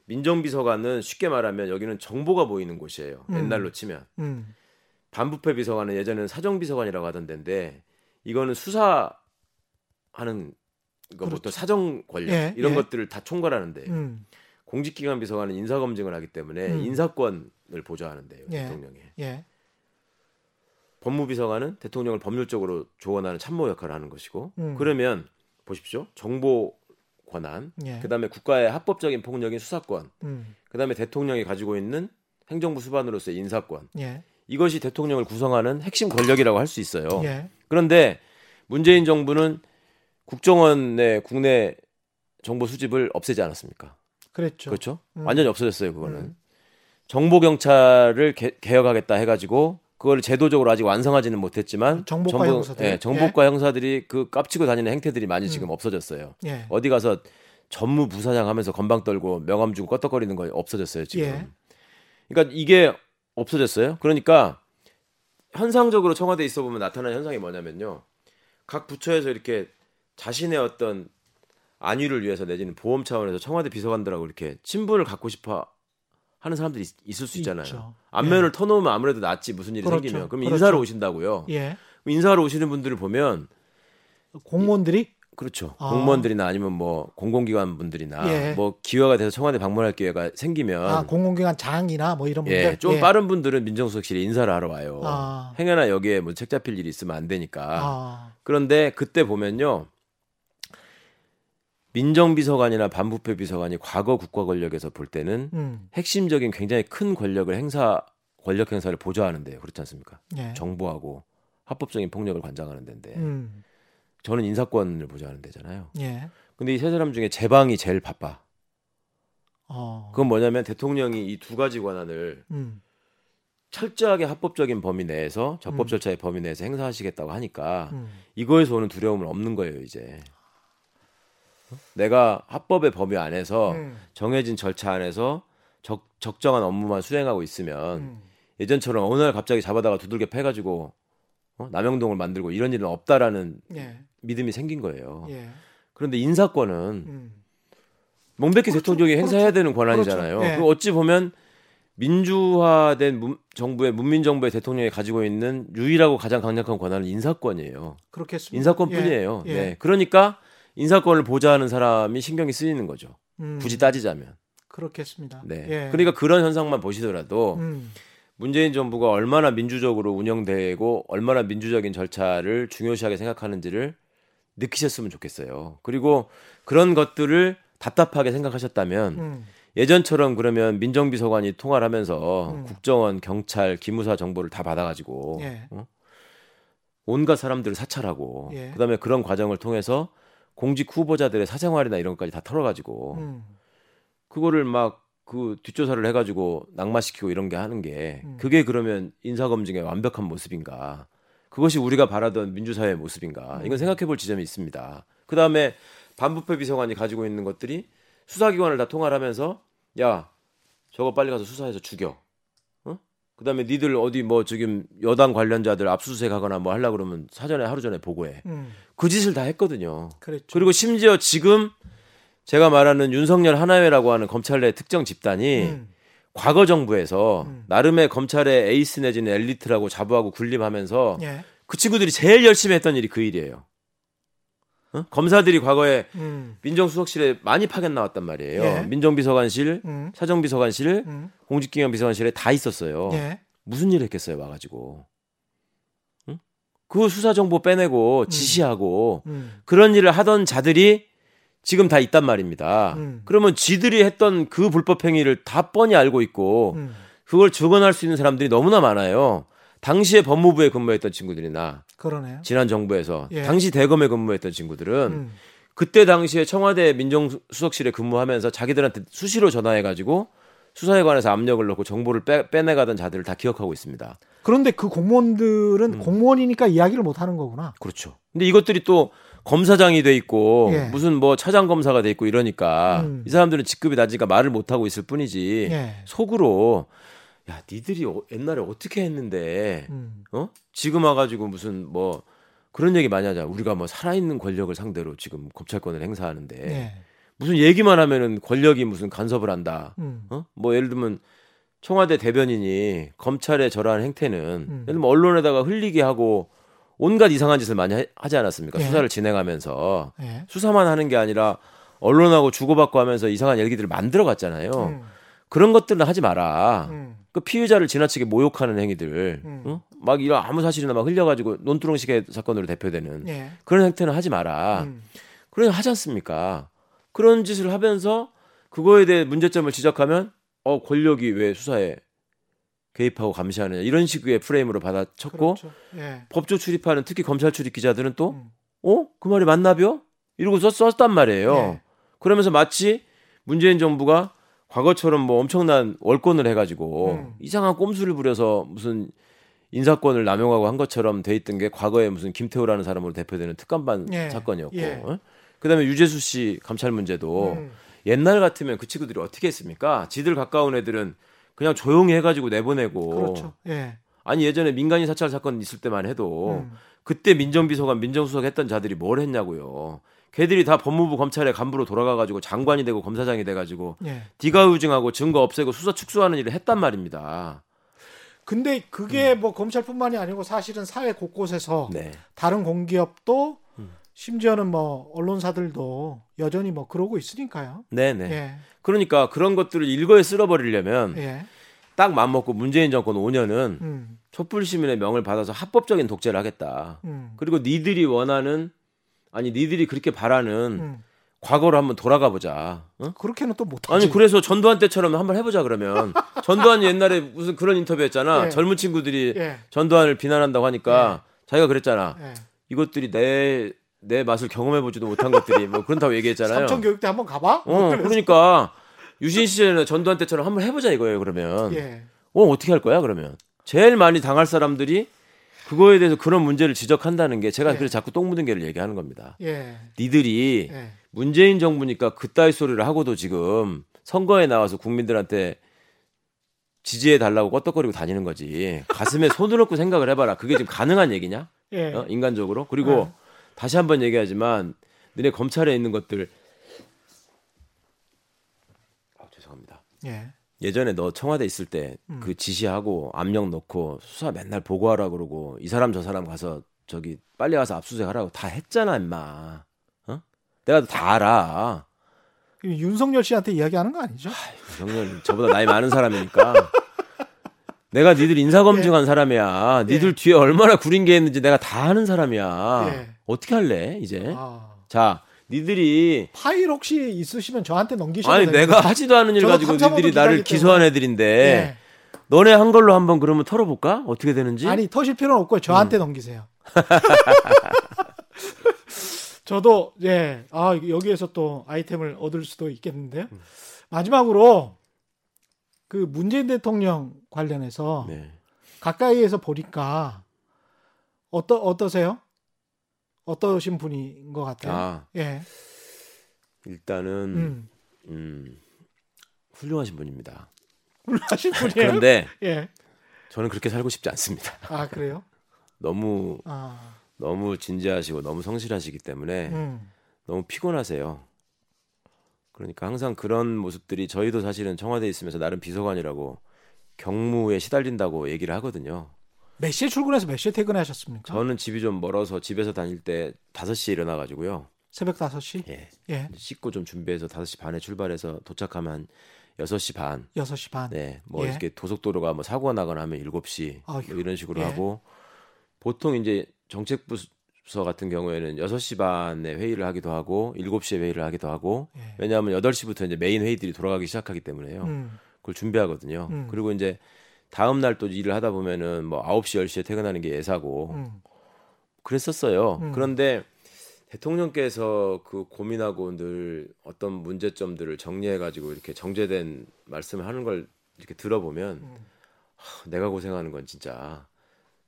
민정비서관은 쉽게 말하면 여기는 정보가 모이는 곳이에요. 옛날로 치면 반부패 비서관은 예전에는 사정비서관이라고 하던 데인데 이거는 수사하는 그것부터 사정 권력 이런 것들을 다 총괄하는데요. 공직기관 비서관은 인사 검증을 하기 때문에 인사권을 보좌하는데요. 대통령에 법무비서관은 대통령을 법률적으로 조언하는 참모 역할을 하는 것이고 그러면 보십시오 정보 권한, 그다음에 국가의 합법적인 폭력인 수사권, 그다음에 대통령이 가지고 있는 행정부 수반으로서의 인사권 이것이 대통령을 구성하는 핵심 권력이라고 할 수 있어요. 그런데 문재인 정부는 국정원의 국내 정보 수집을 없애지 않았습니까? 그렇죠. 그렇죠? 완전히 없어졌어요. 그거는 정보경찰을 개혁하겠다 해가지고 그걸 제도적으로 아직 완성하지는 못했지만 정보과 형사들이 그 깝치고 다니는 행태들이 많이 지금 없어졌어요. 어디 가서 전무부사장 하면서 건방 떨고 명함 주고 껐덕거리는 거 없어졌어요. 지금. 그러니까 이게 없어졌어요. 그러니까 현상적으로 청와대에 있어 보면 나타나는 현상이 뭐냐면요. 각 부처에서 이렇게 자신의 어떤 안위를 위해서 내지는 보험 차원에서 청와대 비서관들하고 이렇게 친분을 갖고 싶어 하는 사람들이 있을 수 있잖아요. 있죠. 안면을 터놓으면 아무래도 낫지 무슨 일이 생기면. 그럼 인사로 오신다고요. 인사로 오시는 분들을 보면 공무원들이? 그렇죠. 공무원들이나 아니면 뭐 공공기관 분들이나 뭐 기회가 돼서 청와대 방문할 기회가 생기면 공공기관 장이나 뭐 이런 분들 좀 빠른 분들은 민정수석실에 인사를 하러 와요. 행여나 여기에 뭐 책 잡힐 일이 있으면 안 되니까. 그런데 그때 보면요. 민정비서관이나 반부패 비서관이 과거 국가 권력에서 볼 때는 핵심적인 굉장히 큰 권력 행사를 보좌하는데요. 그렇지 않습니까? 정보하고 합법적인 폭력을 관장하는 데인데 저는 인사권을 보좌하는 데잖아요. 근데 이 세 사람 중에 제방이 제일 바빠. 그건 뭐냐면 대통령이 이 두 가지 권한을 철저하게 합법적인 범위 내에서 적법 절차의 범위 내에서 행사하시겠다고 하니까 이거에서 오는 두려움은 없는 거예요. 이제. 내가 합법의 범위 안에서 정해진 절차 안에서 적정한 업무만 수행하고 있으면 예전처럼 어느 날 갑자기 잡아다가 두들겨 패가지고 남영동을 만들고 이런 일은 없다라는 믿음이 생긴 거예요. 그런데 인사권은 명백히 대통령이 행사해야 되는 권한이잖아요. 그리고 어찌 보면 민주화된 정부의 문민정부의 대통령이 가지고 있는 유일하고 가장 강력한 권한은 인사권이에요. 그렇겠습니다. 인사권뿐이에요. 네. 그러니까 인사권을 보좌하는 사람이 신경이 쓰이는 거죠. 굳이 따지자면. 그렇겠습니다. 네. 그러니까 그런 현상만 보시더라도 문재인 정부가 얼마나 민주적으로 운영되고 얼마나 민주적인 절차를 중요시하게 생각하는지를 느끼셨으면 좋겠어요. 그리고 그런 것들을 답답하게 생각하셨다면 예전처럼 그러면 민정비서관이 통화를 하면서 국정원, 경찰, 기무사 정보를 다 받아가지고 온갖 사람들을 사찰하고 그다음에 그런 과정을 통해서 공직 후보자들의 사생활이나 이런 것까지 다 털어가지고 그거를 막 그 뒷조사를 해가지고 낙마시키고 이런 게 하는 게 그게 그러면 인사검증의 완벽한 모습인가? 그것이 우리가 바라던 민주사회의 모습인가? 이건 생각해볼 지점이 있습니다. 그 다음에 반부패 비서관이 가지고 있는 것들이 수사기관을 다 통화를 하면서 야 저거 빨리 가서 수사해서 죽여. 그 다음에 니들 어디 뭐 지금 여당 관련자들 압수수색하거나 뭐 하려고 그러면 사전에 하루 전에 보고해. 그 짓을 다 했거든요. 그랬죠. 그리고 심지어 지금 제가 말하는 윤석열 하나회라고 하는 검찰의 특정 집단이 과거 정부에서 나름의 검찰의 에이스 내지는 엘리트라고 자부하고 군림하면서 그 친구들이 제일 열심히 했던 일이 그 일이에요. 검사들이 과거에 민정수석실에 많이 파견 나왔단 말이에요. 민정비서관실, 사정비서관실, 공직기관비서관실에 다 있었어요. 무슨 일을 했겠어요 와가지고. 그 수사정보 빼내고 지시하고 그런 일을 하던 자들이 지금 다 있단 말입니다. 그러면 지들이 했던 그 불법 행위를 다 뻔히 알고 있고 그걸 증언할 수 있는 사람들이 너무나 많아요. 당시에 법무부에 근무했던 친구들이나 그러네요. 지난 정부에서 예. 당시 대검에 근무했던 친구들은 그때 당시에 청와대 민정수석실에 근무하면서 자기들한테 수시로 전화해가지고 수사에 관해서 압력을 넣고 정보를 빼내가던 자들을 다 기억하고 있습니다. 그런데 그 공무원들은 공무원이니까 이야기를 못하는 거구나. 그렇죠. 근데 이것들이 또 검사장이 돼 있고 예. 무슨 뭐 차장 검사가 돼 있고 이러니까 이 사람들은 직급이 낮으니까 말을 못하고 있을 뿐이지 예. 속으로 야 니들이 옛날에 어떻게 했는데 어? 지금 와가지고 무슨 뭐 그런 얘기 많이 하잖아. 우리가 뭐 살아있는 권력을 상대로 지금 검찰권을 행사하는데 예. 무슨 얘기만 하면은 권력이 무슨 간섭을 한다. 어? 뭐 예를 들면 청와대 대변인이 검찰의 저러한 행태는 예를 들면 언론에다가 흘리게 하고 온갖 이상한 짓을 많이 하지 않았습니까? 예. 수사를 진행하면서 예. 수사만 하는 게 아니라 언론하고 주고받고 하면서 이상한 얘기들을 만들어갔잖아요. 그런 것들은 하지 마라. 그 피의자를 지나치게 모욕하는 행위들, 응? 막 이런 아무 사실이나 막 흘려가지고 논두렁식의 사건으로 대표되는 예. 그런 행태는 하지 마라. 그런 하지 않습니까? 그런 짓을 하면서 그거에 대해 문제점을 지적하면 권력이 왜 수사에 개입하고 감시하느냐 이런 식의 프레임으로 받아쳤고 그렇죠. 예. 법조 출입하는 특히 검찰 출입 기자들은 또 그 말이 맞나벼? 이러고 썼단 말이에요. 예. 그러면서 마치 문재인 정부가 과거처럼 뭐 엄청난 월권을 해가지고 이상한 꼼수를 부려서 무슨 인사권을 남용하고 한 것처럼 돼 있던 게 과거에 무슨 김태호라는 사람으로 대표되는 특감반 예. 사건이었고 예. 어? 그다음에 유재수 씨 감찰 문제도 옛날 같으면 그 친구들이 어떻게 했습니까? 지들 가까운 애들은 그냥 조용히 해가지고 내보내고 그렇죠. 예. 아니 예전에 민간인 사찰 사건 있을 때만 해도 그때 민정비서관 민정수석 했던 자들이 뭘 했냐고요. 걔들이 다 법무부 검찰에 간부로 돌아가가지고 장관이 되고 검사장이 돼가지고 예. 디가우징하고 증거 없애고 수사 축소하는 일을 했단 말입니다. 근데 그게 뭐 검찰뿐만이 아니고 사실은 사회 곳곳에서 네. 다른 공기업도 심지어는 뭐 언론사들도 여전히 뭐 그러고 있으니까요. 네네. 예. 그러니까 그런 것들을 일거에 쓸어버리려면 예. 딱 맘먹고 문재인 정권 5년은 촛불 시민의 명을 받아서 합법적인 독재를 하겠다. 그리고 니들이 원하는 아니 니들이 그렇게 바라는 과거로 한번 돌아가 보자. 어? 그렇게는 또 못하지. 아니 그래서 전두환 때처럼 한번 해보자 그러면. 전두환이 옛날에 무슨 그런 인터뷰했잖아. 예. 젊은 친구들이 예. 전두환을 비난한다고 하니까 예. 자기가 그랬잖아. 예. 이것들이 내 맛을 경험해보지도 못한 것들이 뭐 그런다고 얘기했잖아요. 삼청교육대 한번 가봐? 그러니까 유신 시절에는 전두환 때처럼 한번 해보자 이거예요 그러면. 예. 어떻게 할 거야 그러면. 제일 많이 당할 사람들이 그거에 대해서 그런 문제를 지적한다는 게 제가 예. 그래서 자꾸 똥 묻은 개를 얘기하는 겁니다. 예. 니들이 예. 문재인 정부니까 그따위 소리를 하고도 지금 선거에 나와서 국민들한테 지지해달라고 껐덕거리고 다니는 거지. 가슴에 손을 얹고 생각을 해봐라. 그게 지금 가능한 얘기냐? 예. 인간적으로? 그리고 다시 한번 얘기하지만 너네 검찰에 있는 것들 죄송합니다. 예. 예전에 너 청와대 있을 때 그 지시하고 압력 넣고 수사 맨날 보고하라 그러고 이 사람 저 사람 가서 저기 빨리 가서 압수수색 하라고 다 했잖아 인마. 어? 내가 다 알아. 윤석열 씨한테 이야기하는 거 아니죠? 윤석열 저보다 나이 많은 사람이니까 내가 니들 인사검증한 예. 사람이야. 니들 예. 뒤에 얼마나 구린 게 있는지 내가 다 아는 사람이야. 예. 어떻게 할래 이제? 자 니들이 파일 혹시 있으시면 저한테 넘기셔도 아니 내가 하지도 않은 일 가지고 니들이 나를 기소한 애들인데 예. 너네 한 걸로 한번 그러면 털어볼까? 어떻게 되는지? 아니 터실 필요는 없고요. 저한테 넘기세요. 저도 예, 여기에서 또 아이템을 얻을 수도 있겠는데요. 마지막으로 그 문재인 대통령 관련해서 네. 가까이에서 보니까 어떠세요? 어떠신 분인 것 같아요? 예. 일단은 훌륭하신 분입니다. 훌륭하신 분이에요? 그런데 예. 저는 그렇게 살고 싶지 않습니다. 그래요? 너무 진지하시고 너무 성실하시기 때문에 너무 피곤하세요. 그러니까 항상 그런 모습들이 저희도 사실은 청와대에 있으면서 나름 비서관이라고 경무에 시달린다고 얘기를 하거든요. 몇 시에 출근해서 몇 시에 퇴근하셨습니까? 저는 집이 좀 멀어서 집에서 다닐 때 5시에 일어나가지고요. 새벽 5시? 예. 씻고 좀 준비해서 5시 반에 출발해서 도착하면 6시 반. 6시 반. 네. 뭐 예. 이렇게 도속도로가 뭐 사고가 나거나 하면 7시. 뭐 이런 식으로 예. 하고 보통 이제 정책부 부서 같은 경우에는 6시 반에 회의를 하기도 하고 7시에 회의를 하기도 하고 예. 왜냐하면 8시부터 이제 메인 회의들이 돌아가기 시작하기 때문에요. 그걸 준비하거든요. 그리고 이제 다음 날 또 일을 하다 보면은 뭐 9시, 10시에 퇴근하는 게 예사고 그랬었어요. 그런데 대통령께서 그 고민하고 늘 어떤 문제점들을 정리해가지고 이렇게 정제된 말씀을 하는 걸 이렇게 들어보면 하, 내가 고생하는 건 진짜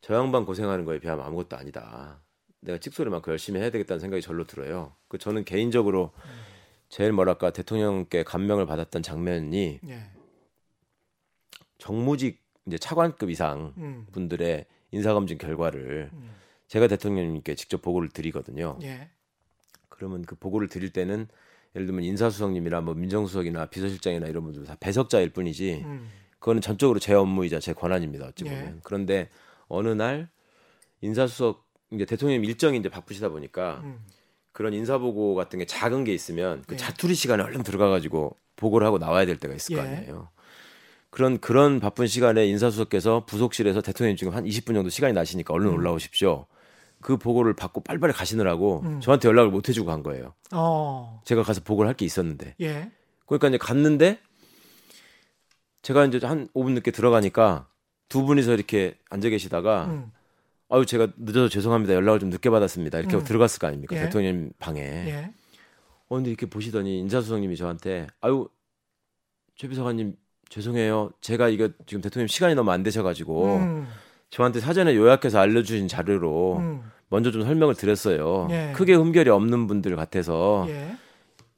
저 양반 고생하는 거에 비하면 아무것도 아니다. 내가 찍소리만큼 열심히 해야 되겠다는 생각이 절로 들어요. 그 저는 개인적으로 제일 뭐랄까 대통령께 감명을 받았던 장면이 예. 정무직 이제 차관급 이상 분들의 인사검증 결과를 제가 대통령님께 직접 보고를 드리거든요. 예. 그러면 그 보고를 드릴 때는 예를 들면 인사수석님이나 뭐 민정수석이나 비서실장이나 이런 분들 다 배석자일 뿐이지 그거는 전적으로 제 업무이자 제 권한입니다. 어찌 보면. 예. 그런데 어느 날 인사수석 이제 대통령님 일정이 이제 바쁘시다 보니까 그런 인사보고 같은 게 작은 게 있으면 그 예. 자투리 시간에 얼른 들어가가지고 보고를 하고 나와야 될 때가 있을 예. 거 아니에요. 그런 바쁜 시간에 인사수석께서 부속실에서 대통령님 지금 한 20분 정도 시간이 나시니까 얼른 올라오십시오. 그 보고를 받고 빨리빨리 가시느라고 저한테 연락을 못 해주고 간 거예요. 제가 가서 보고를 할 게 있었는데. 예. 그러니까 이제 갔는데 제가 이제 한 5분 늦게 들어가니까 두 분이서 이렇게 앉아 계시다가 아유 제가 늦어서 죄송합니다. 연락을 좀 늦게 받았습니다. 이렇게 들어갔을 거 아닙니까? 예. 대통령님 방에. 예. 그런데 이렇게 보시더니 인사수석님이 저한테 아유 최 비서관님 죄송해요. 제가 이거 지금 대통령님 시간이 너무 안 되셔가지고 저한테 사전에 요약해서 알려주신 자료로 먼저 좀 설명을 드렸어요. 예. 크게 흠결이 없는 분들 같아서 예.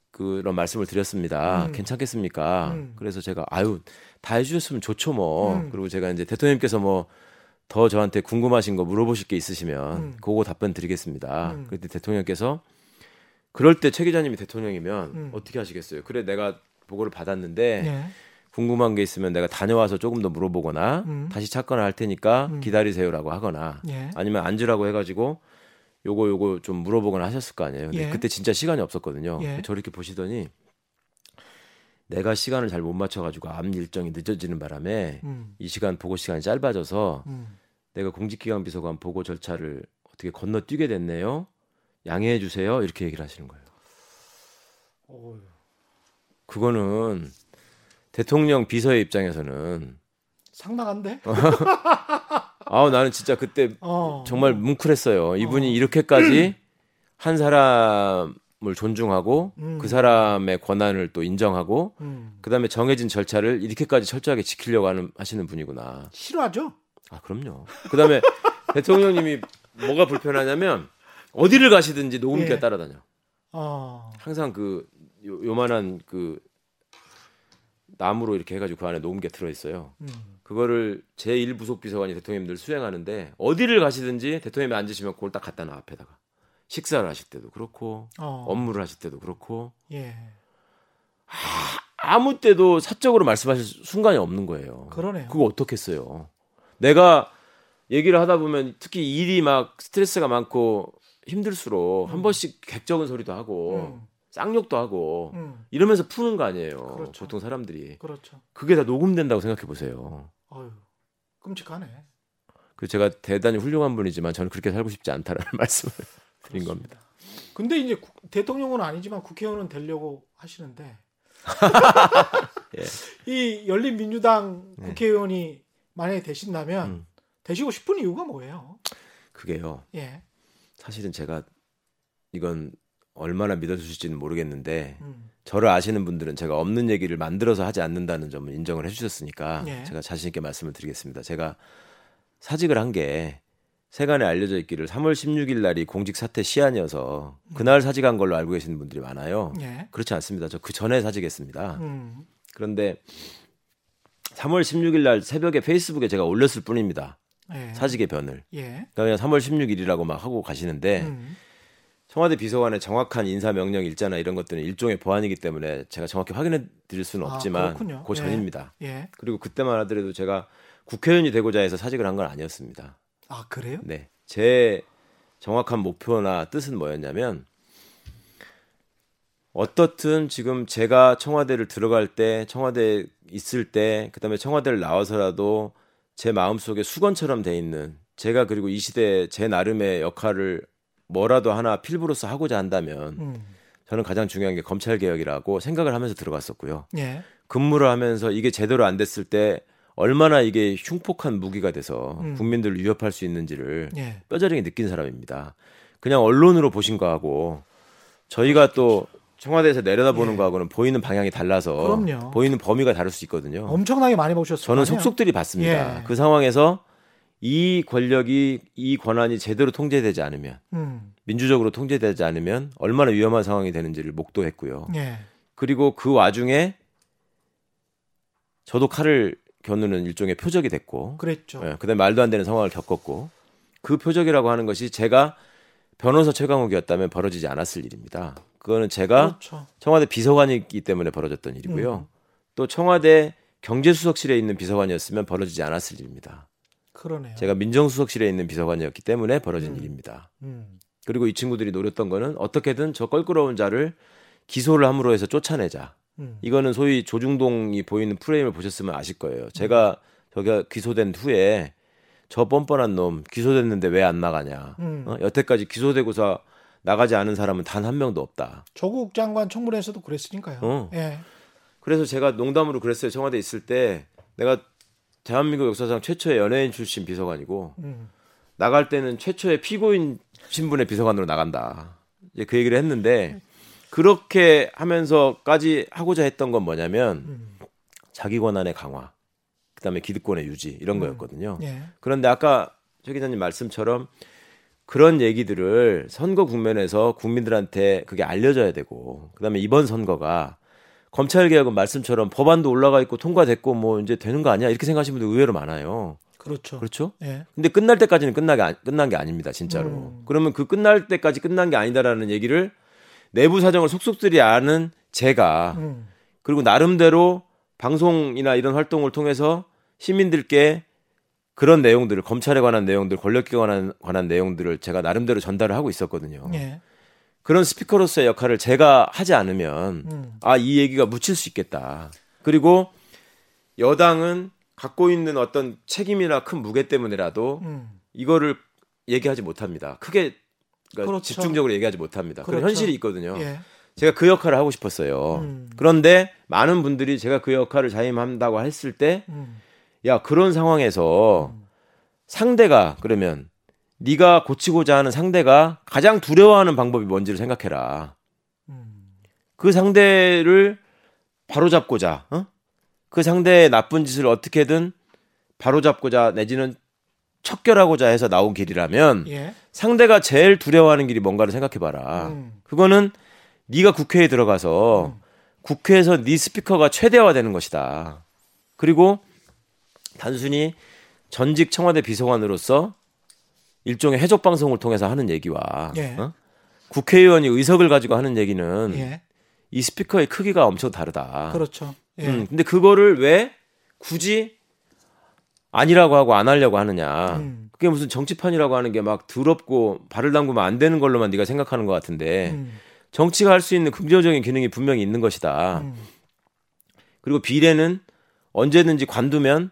그런 말씀을 드렸습니다. 괜찮겠습니까? 그래서 제가 아유 다 해주셨으면 좋죠 뭐. 그리고 제가 이제 대통령님께서 뭐 더 저한테 궁금하신 거 물어보실 게 있으시면 그거 답변 드리겠습니다. 그런데 대통령께서 그럴 때 최 기자님이 대통령이면 어떻게 하시겠어요? 그래 내가 보고를 받았는데 네. 궁금한 게 있으면 내가 다녀와서 조금 더 물어보거나 다시 찾거나 할 테니까 기다리세요라고 하거나 예. 아니면 앉으라고 해가지고 요거 좀 물어보거나 하셨을 거 아니에요. 근데 예. 그때 진짜 시간이 없었거든요. 예. 저렇게 보시더니 내가 시간을 잘 못 맞춰가지고 앞 일정이 늦어지는 바람에 이 시간 보고 시간이 짧아져서 내가 공직기강 비서관 보고 절차를 어떻게 건너뛰게 됐네요. 양해해 주세요. 이렇게 얘기를 하시는 거예요. 그거는 대통령 비서의 입장에서는 상당한데? 아우 나는 진짜 그때 정말 뭉클했어요. 이분이 이렇게까지 한 사람 을 존중하고 그 사람의 권한을 또 인정하고 그다음에 정해진 절차를 이렇게까지 철저하게 지키려고 하시는 분이구나. 싫어하죠? 아 그럼요. 그다음에 대통령님이 뭐가 불편하냐면 어디를 가시든지 녹음기가 예. 따라다녀. 항상 그 요만한 그 나무로 이렇게 해가지고 그 안에 녹음기가 들어있어요. 그거를 제1부속 비서관이 대통령님들 수행하는데 어디를 가시든지 대통령님이 앉으시면 그걸 딱 갖다 놔 앞에다가. 식사를 하실 때도 그렇고 업무를 하실 때도 그렇고 예. 아무 때도 사적으로 말씀하실 순간이 없는 거예요. 그러네요. 그거 어떻겠어요. 내가 얘기를 하다 보면 특히 일이 막 스트레스가 많고 힘들수록 한 번씩 객적은 소리도 하고 쌍욕도 하고 이러면서 푸는 거 아니에요. 그렇죠. 보통 사람들이. 그렇죠. 그게 다 녹음된다고 생각해 보세요. 어휴, 끔찍하네. 그래서 제가 대단히 훌륭한 분이지만 저는 그렇게 살고 싶지 않다라는 말씀을 인 겁니다. 근데 이제 대통령은 아니지만 국회의원은 되려고 하시는데 예. 이 열린민주당 국회의원이 만약에 되신다면 되시고 싶은 이유가 뭐예요? 그게요. 예. 사실은 제가 이건 얼마나 믿어주실지는 모르겠는데 저를 아시는 분들은 제가 없는 얘기를 만들어서 하지 않는다는 점을 인정을 해주셨으니까 예. 제가 자신 있게 말씀을 드리겠습니다. 제가 사직을 한 게 세간에 알려져 있기를 3월 16일 날이 공직 사퇴 시한이어서 그날 사직한 걸로 알고 계시는 분들이 많아요. 예. 그렇지 않습니다. 저 그 전에 사직했습니다. 그런데 3월 16일 날 새벽에 페이스북에 제가 올렸을 뿐입니다. 예. 사직의 변을. 예. 그냥 3월 16일이라고 막 하고 가시는데 청와대 비서관의 정확한 인사 명령 일자나 이런 것들은 일종의 보안이기 때문에 제가 정확히 확인해 드릴 수는 없지만 그 전입니다. 예. 그리고 그때만 하더라도 제가 국회의원이 되고자 해서 사직을 한 건 아니었습니다. 아 그래요? 네, 제 정확한 목표나 뜻은 뭐였냐면 어떻든 지금 제가 청와대를 들어갈 때, 청와대에 있을 때, 그다음에 청와대를 나와서라도 제 마음속에 수건처럼 돼 있는 제가 그리고 이 시대에 제 나름의 역할을 뭐라도 하나 필부로서 하고자 한다면 저는 가장 중요한 게 검찰개혁이라고 생각을 하면서 들어갔었고요. 예. 근무를 하면서 이게 제대로 안 됐을 때 얼마나 이게 흉폭한 무기가 돼서 국민들을 위협할 수 있는지를 예. 뼈저리게 느낀 사람입니다. 그냥 언론으로 보신 거하고 저희가 또 청와대에서 내려다보는 예. 거하고는 보이는 방향이 달라서 그럼요. 보이는 범위가 다를 수 있거든요. 엄청나게 많이 보셨어요. 저는 속속들이 봤습니다. 예. 그 상황에서 이 권력이 이 권한이 제대로 통제되지 않으면 민주적으로 통제되지 않으면 얼마나 위험한 상황이 되는지를 목도했고요. 예. 그리고 그 와중에 저도 칼을 겨누는 일종의 표적이 됐고 그랬죠. 예, 그다음에 말도 안 되는 상황을 겪었고 그 표적이라고 하는 것이 제가 변호사 최강욱이었다면 벌어지지 않았을 일입니다. 그거는 제가 그렇죠. 청와대 비서관이기 때문에 벌어졌던 일이고요. 또 청와대 경제수석실에 있는 비서관이었으면 벌어지지 않았을 일입니다. 그러네요. 제가 민정수석실에 있는 비서관이었기 때문에 벌어진 일입니다. 그리고 이 친구들이 노렸던 거는 어떻게든 저 껄끄러운 자를 기소를 함으로 해서 쫓아내자. 이거는 소위 조중동이 보이는 프레임을 보셨으면 아실 거예요. 제가 저기가 기소된 후에 저 뻔뻔한 놈 기소됐는데 왜 안 나가냐. 어? 여태까지 기소되고서 나가지 않은 사람은 단 한 명도 없다. 조국 장관 청문회에서도 그랬으니까요. 예. 그래서 제가 농담으로 그랬어요. 청와대 있을 때 내가 대한민국 역사상 최초의 연예인 출신 비서관이고 나갈 때는 최초의 피고인 신분의 비서관으로 나간다. 이제 그 얘기를 했는데 그렇게 하면서까지 하고자 했던 건 뭐냐면 자기 권한의 강화, 그다음에 기득권의 유지 이런 거였거든요. 예. 그런데 아까 최 기자님 말씀처럼 그런 얘기들을 선거 국면에서 국민들한테 그게 알려져야 되고 그다음에 이번 선거가 검찰개혁은 말씀처럼 법안도 올라가 있고 통과됐고 뭐 이제 되는 거 아니야 이렇게 생각하시는 분들 의외로 많아요. 그렇죠. 그렇죠. 예. 근데 끝날 때까지는 끝난 게 아닙니다, 진짜로. 그러면 그 끝날 때까지 끝난 게 아니다라는 얘기를 내부 사정을 속속들이 아는 제가 그리고 나름대로 방송이나 이런 활동을 통해서 시민들께 그런 내용들을 검찰에 관한 내용들, 권력에 관한 내용들을 제가 나름대로 전달을 하고 있었거든요. 예. 그런 스피커로서의 역할을 제가 하지 않으면 아, 이 얘기가 묻힐 수 있겠다. 그리고 여당은 갖고 있는 어떤 책임이나 큰 무게 때문에라도 이거를 얘기하지 못합니다. 크게 그러니까 그렇죠. 집중적으로 얘기하지 못합니다. 그렇죠. 그런 현실이 있거든요. 예. 제가 그 역할을 하고 싶었어요. 그런데 많은 분들이 제가 그 역할을 자임한다고 했을 때 야, 그런 상황에서 상대가 그러면 네가 고치고자 하는 상대가 가장 두려워하는 방법이 뭔지를 생각해라. 그 상대를 바로잡고자 그 상대의 나쁜 짓을 어떻게든 바로잡고자 내지는 척결하고자 해서 나온 길이라면 예? 상대가 제일 두려워하는 길이 뭔가를 생각해봐라. 그거는 네가 국회에 들어가서 국회에서 네 스피커가 최대화되는 것이다. 그리고 단순히 전직 청와대 비서관으로서 일종의 해적 방송을 통해서 하는 얘기와 예. 국회의원이 의석을 가지고 하는 얘기는 예. 이 스피커의 크기가 엄청 다르다. 그렇죠. 예. 근데 그거를 왜 굳이 아니라고 하고 안 하려고 하느냐. 그게 무슨 정치판이라고 하는 게 막 더럽고 발을 담그면 안 되는 걸로만 네가 생각하는 것 같은데 정치가 할 수 있는 긍정적인 기능이 분명히 있는 것이다. 그리고 비례는 언제든지 관두면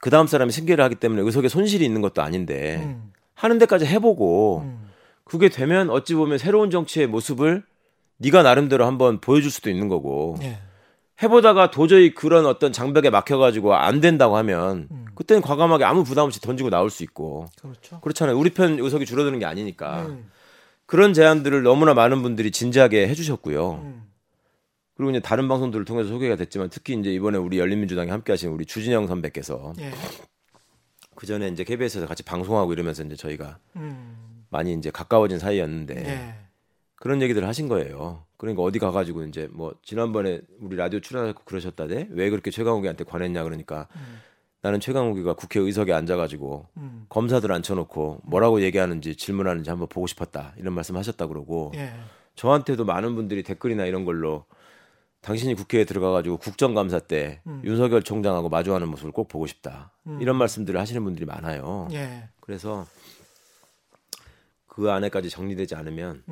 그 다음 사람이 승계를 하기 때문에 의석에 손실이 있는 것도 아닌데 하는 데까지 해보고 그게 되면 어찌 보면 새로운 정치의 모습을 네가 나름대로 한번 보여줄 수도 있는 거고 예. 해보다가 도저히 그런 어떤 장벽에 막혀가지고 안 된다고 하면 그때는 과감하게 아무 부담 없이 던지고 나올 수 있고 그렇죠. 그렇잖아요. 우리 편 의석이 줄어드는 게 아니니까 그런 제안들을 너무나 많은 분들이 진지하게 해주셨고요. 그리고 이제 다른 방송들을 통해서 소개가 됐지만 특히 이제 이번에 우리 열린민주당에 함께하신 우리 주진영 선배께서 예. 그 전에 이제 KBS에서 같이 방송하고 이러면서 이제 저희가 많이 이제 가까워진 사이였는데 예. 그런 얘기들을 하신 거예요. 그러니까 어디 가가지고 이제 뭐 지난번에 우리 라디오 출연하고 그러셨다대 왜 그렇게 최강욱이한테 관했냐 그러니까 나는 최강욱이가 국회 의석에 앉아가지고 검사들 앉혀놓고 뭐라고 얘기하는지 질문하는지 한번 보고 싶었다 이런 말씀하셨다 그러고 예. 저한테도 많은 분들이 댓글이나 이런 걸로 당신이 국회에 들어가가지고 국정감사 때 윤석열 총장하고 마주하는 모습을 꼭 보고 싶다. 이런 말씀들을 하시는 분들이 많아요. 예. 그래서 그 안에까지 정리되지 않으면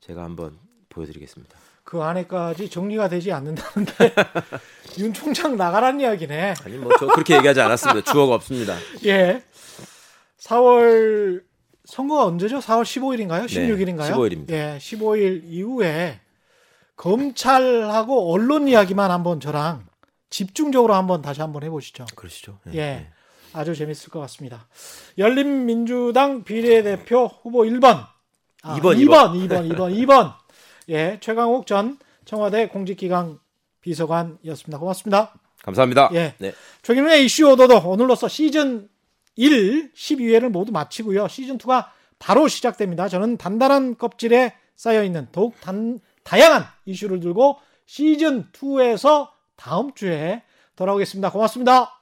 제가 한번 보여드리겠습니다. 그 안에까지 정리가 되지 않는다는데 윤 총장 나가란 이야기네. 아니 뭐 저 그렇게 얘기하지 않았습니다. 주어가 없습니다. 예. 4월 선거가 언제죠? 4월 15일인가요? 16일인가요? 네, 15일입니다. 예, 15일 이후에 검찰하고 언론 이야기만 한번 저랑 집중적으로 한번 다시 한번 해보시죠. 그러시죠. 예, 예, 아주 재밌을 것 같습니다. 열린민주당 비례대표 후보 1번. 아, 2번. 예, 최강욱 전 청와대 공직기강 비서관이었습니다. 고맙습니다. 감사합니다. 예, 네. 최경영의 이슈 오더도 오늘로써 시즌 1, 12회를 모두 마치고요. 시즌 2가 바로 시작됩니다. 저는 단단한 껍질에 쌓여있는 더욱 다양한 이슈를 들고 시즌 2에서 다음 주에 돌아오겠습니다. 고맙습니다.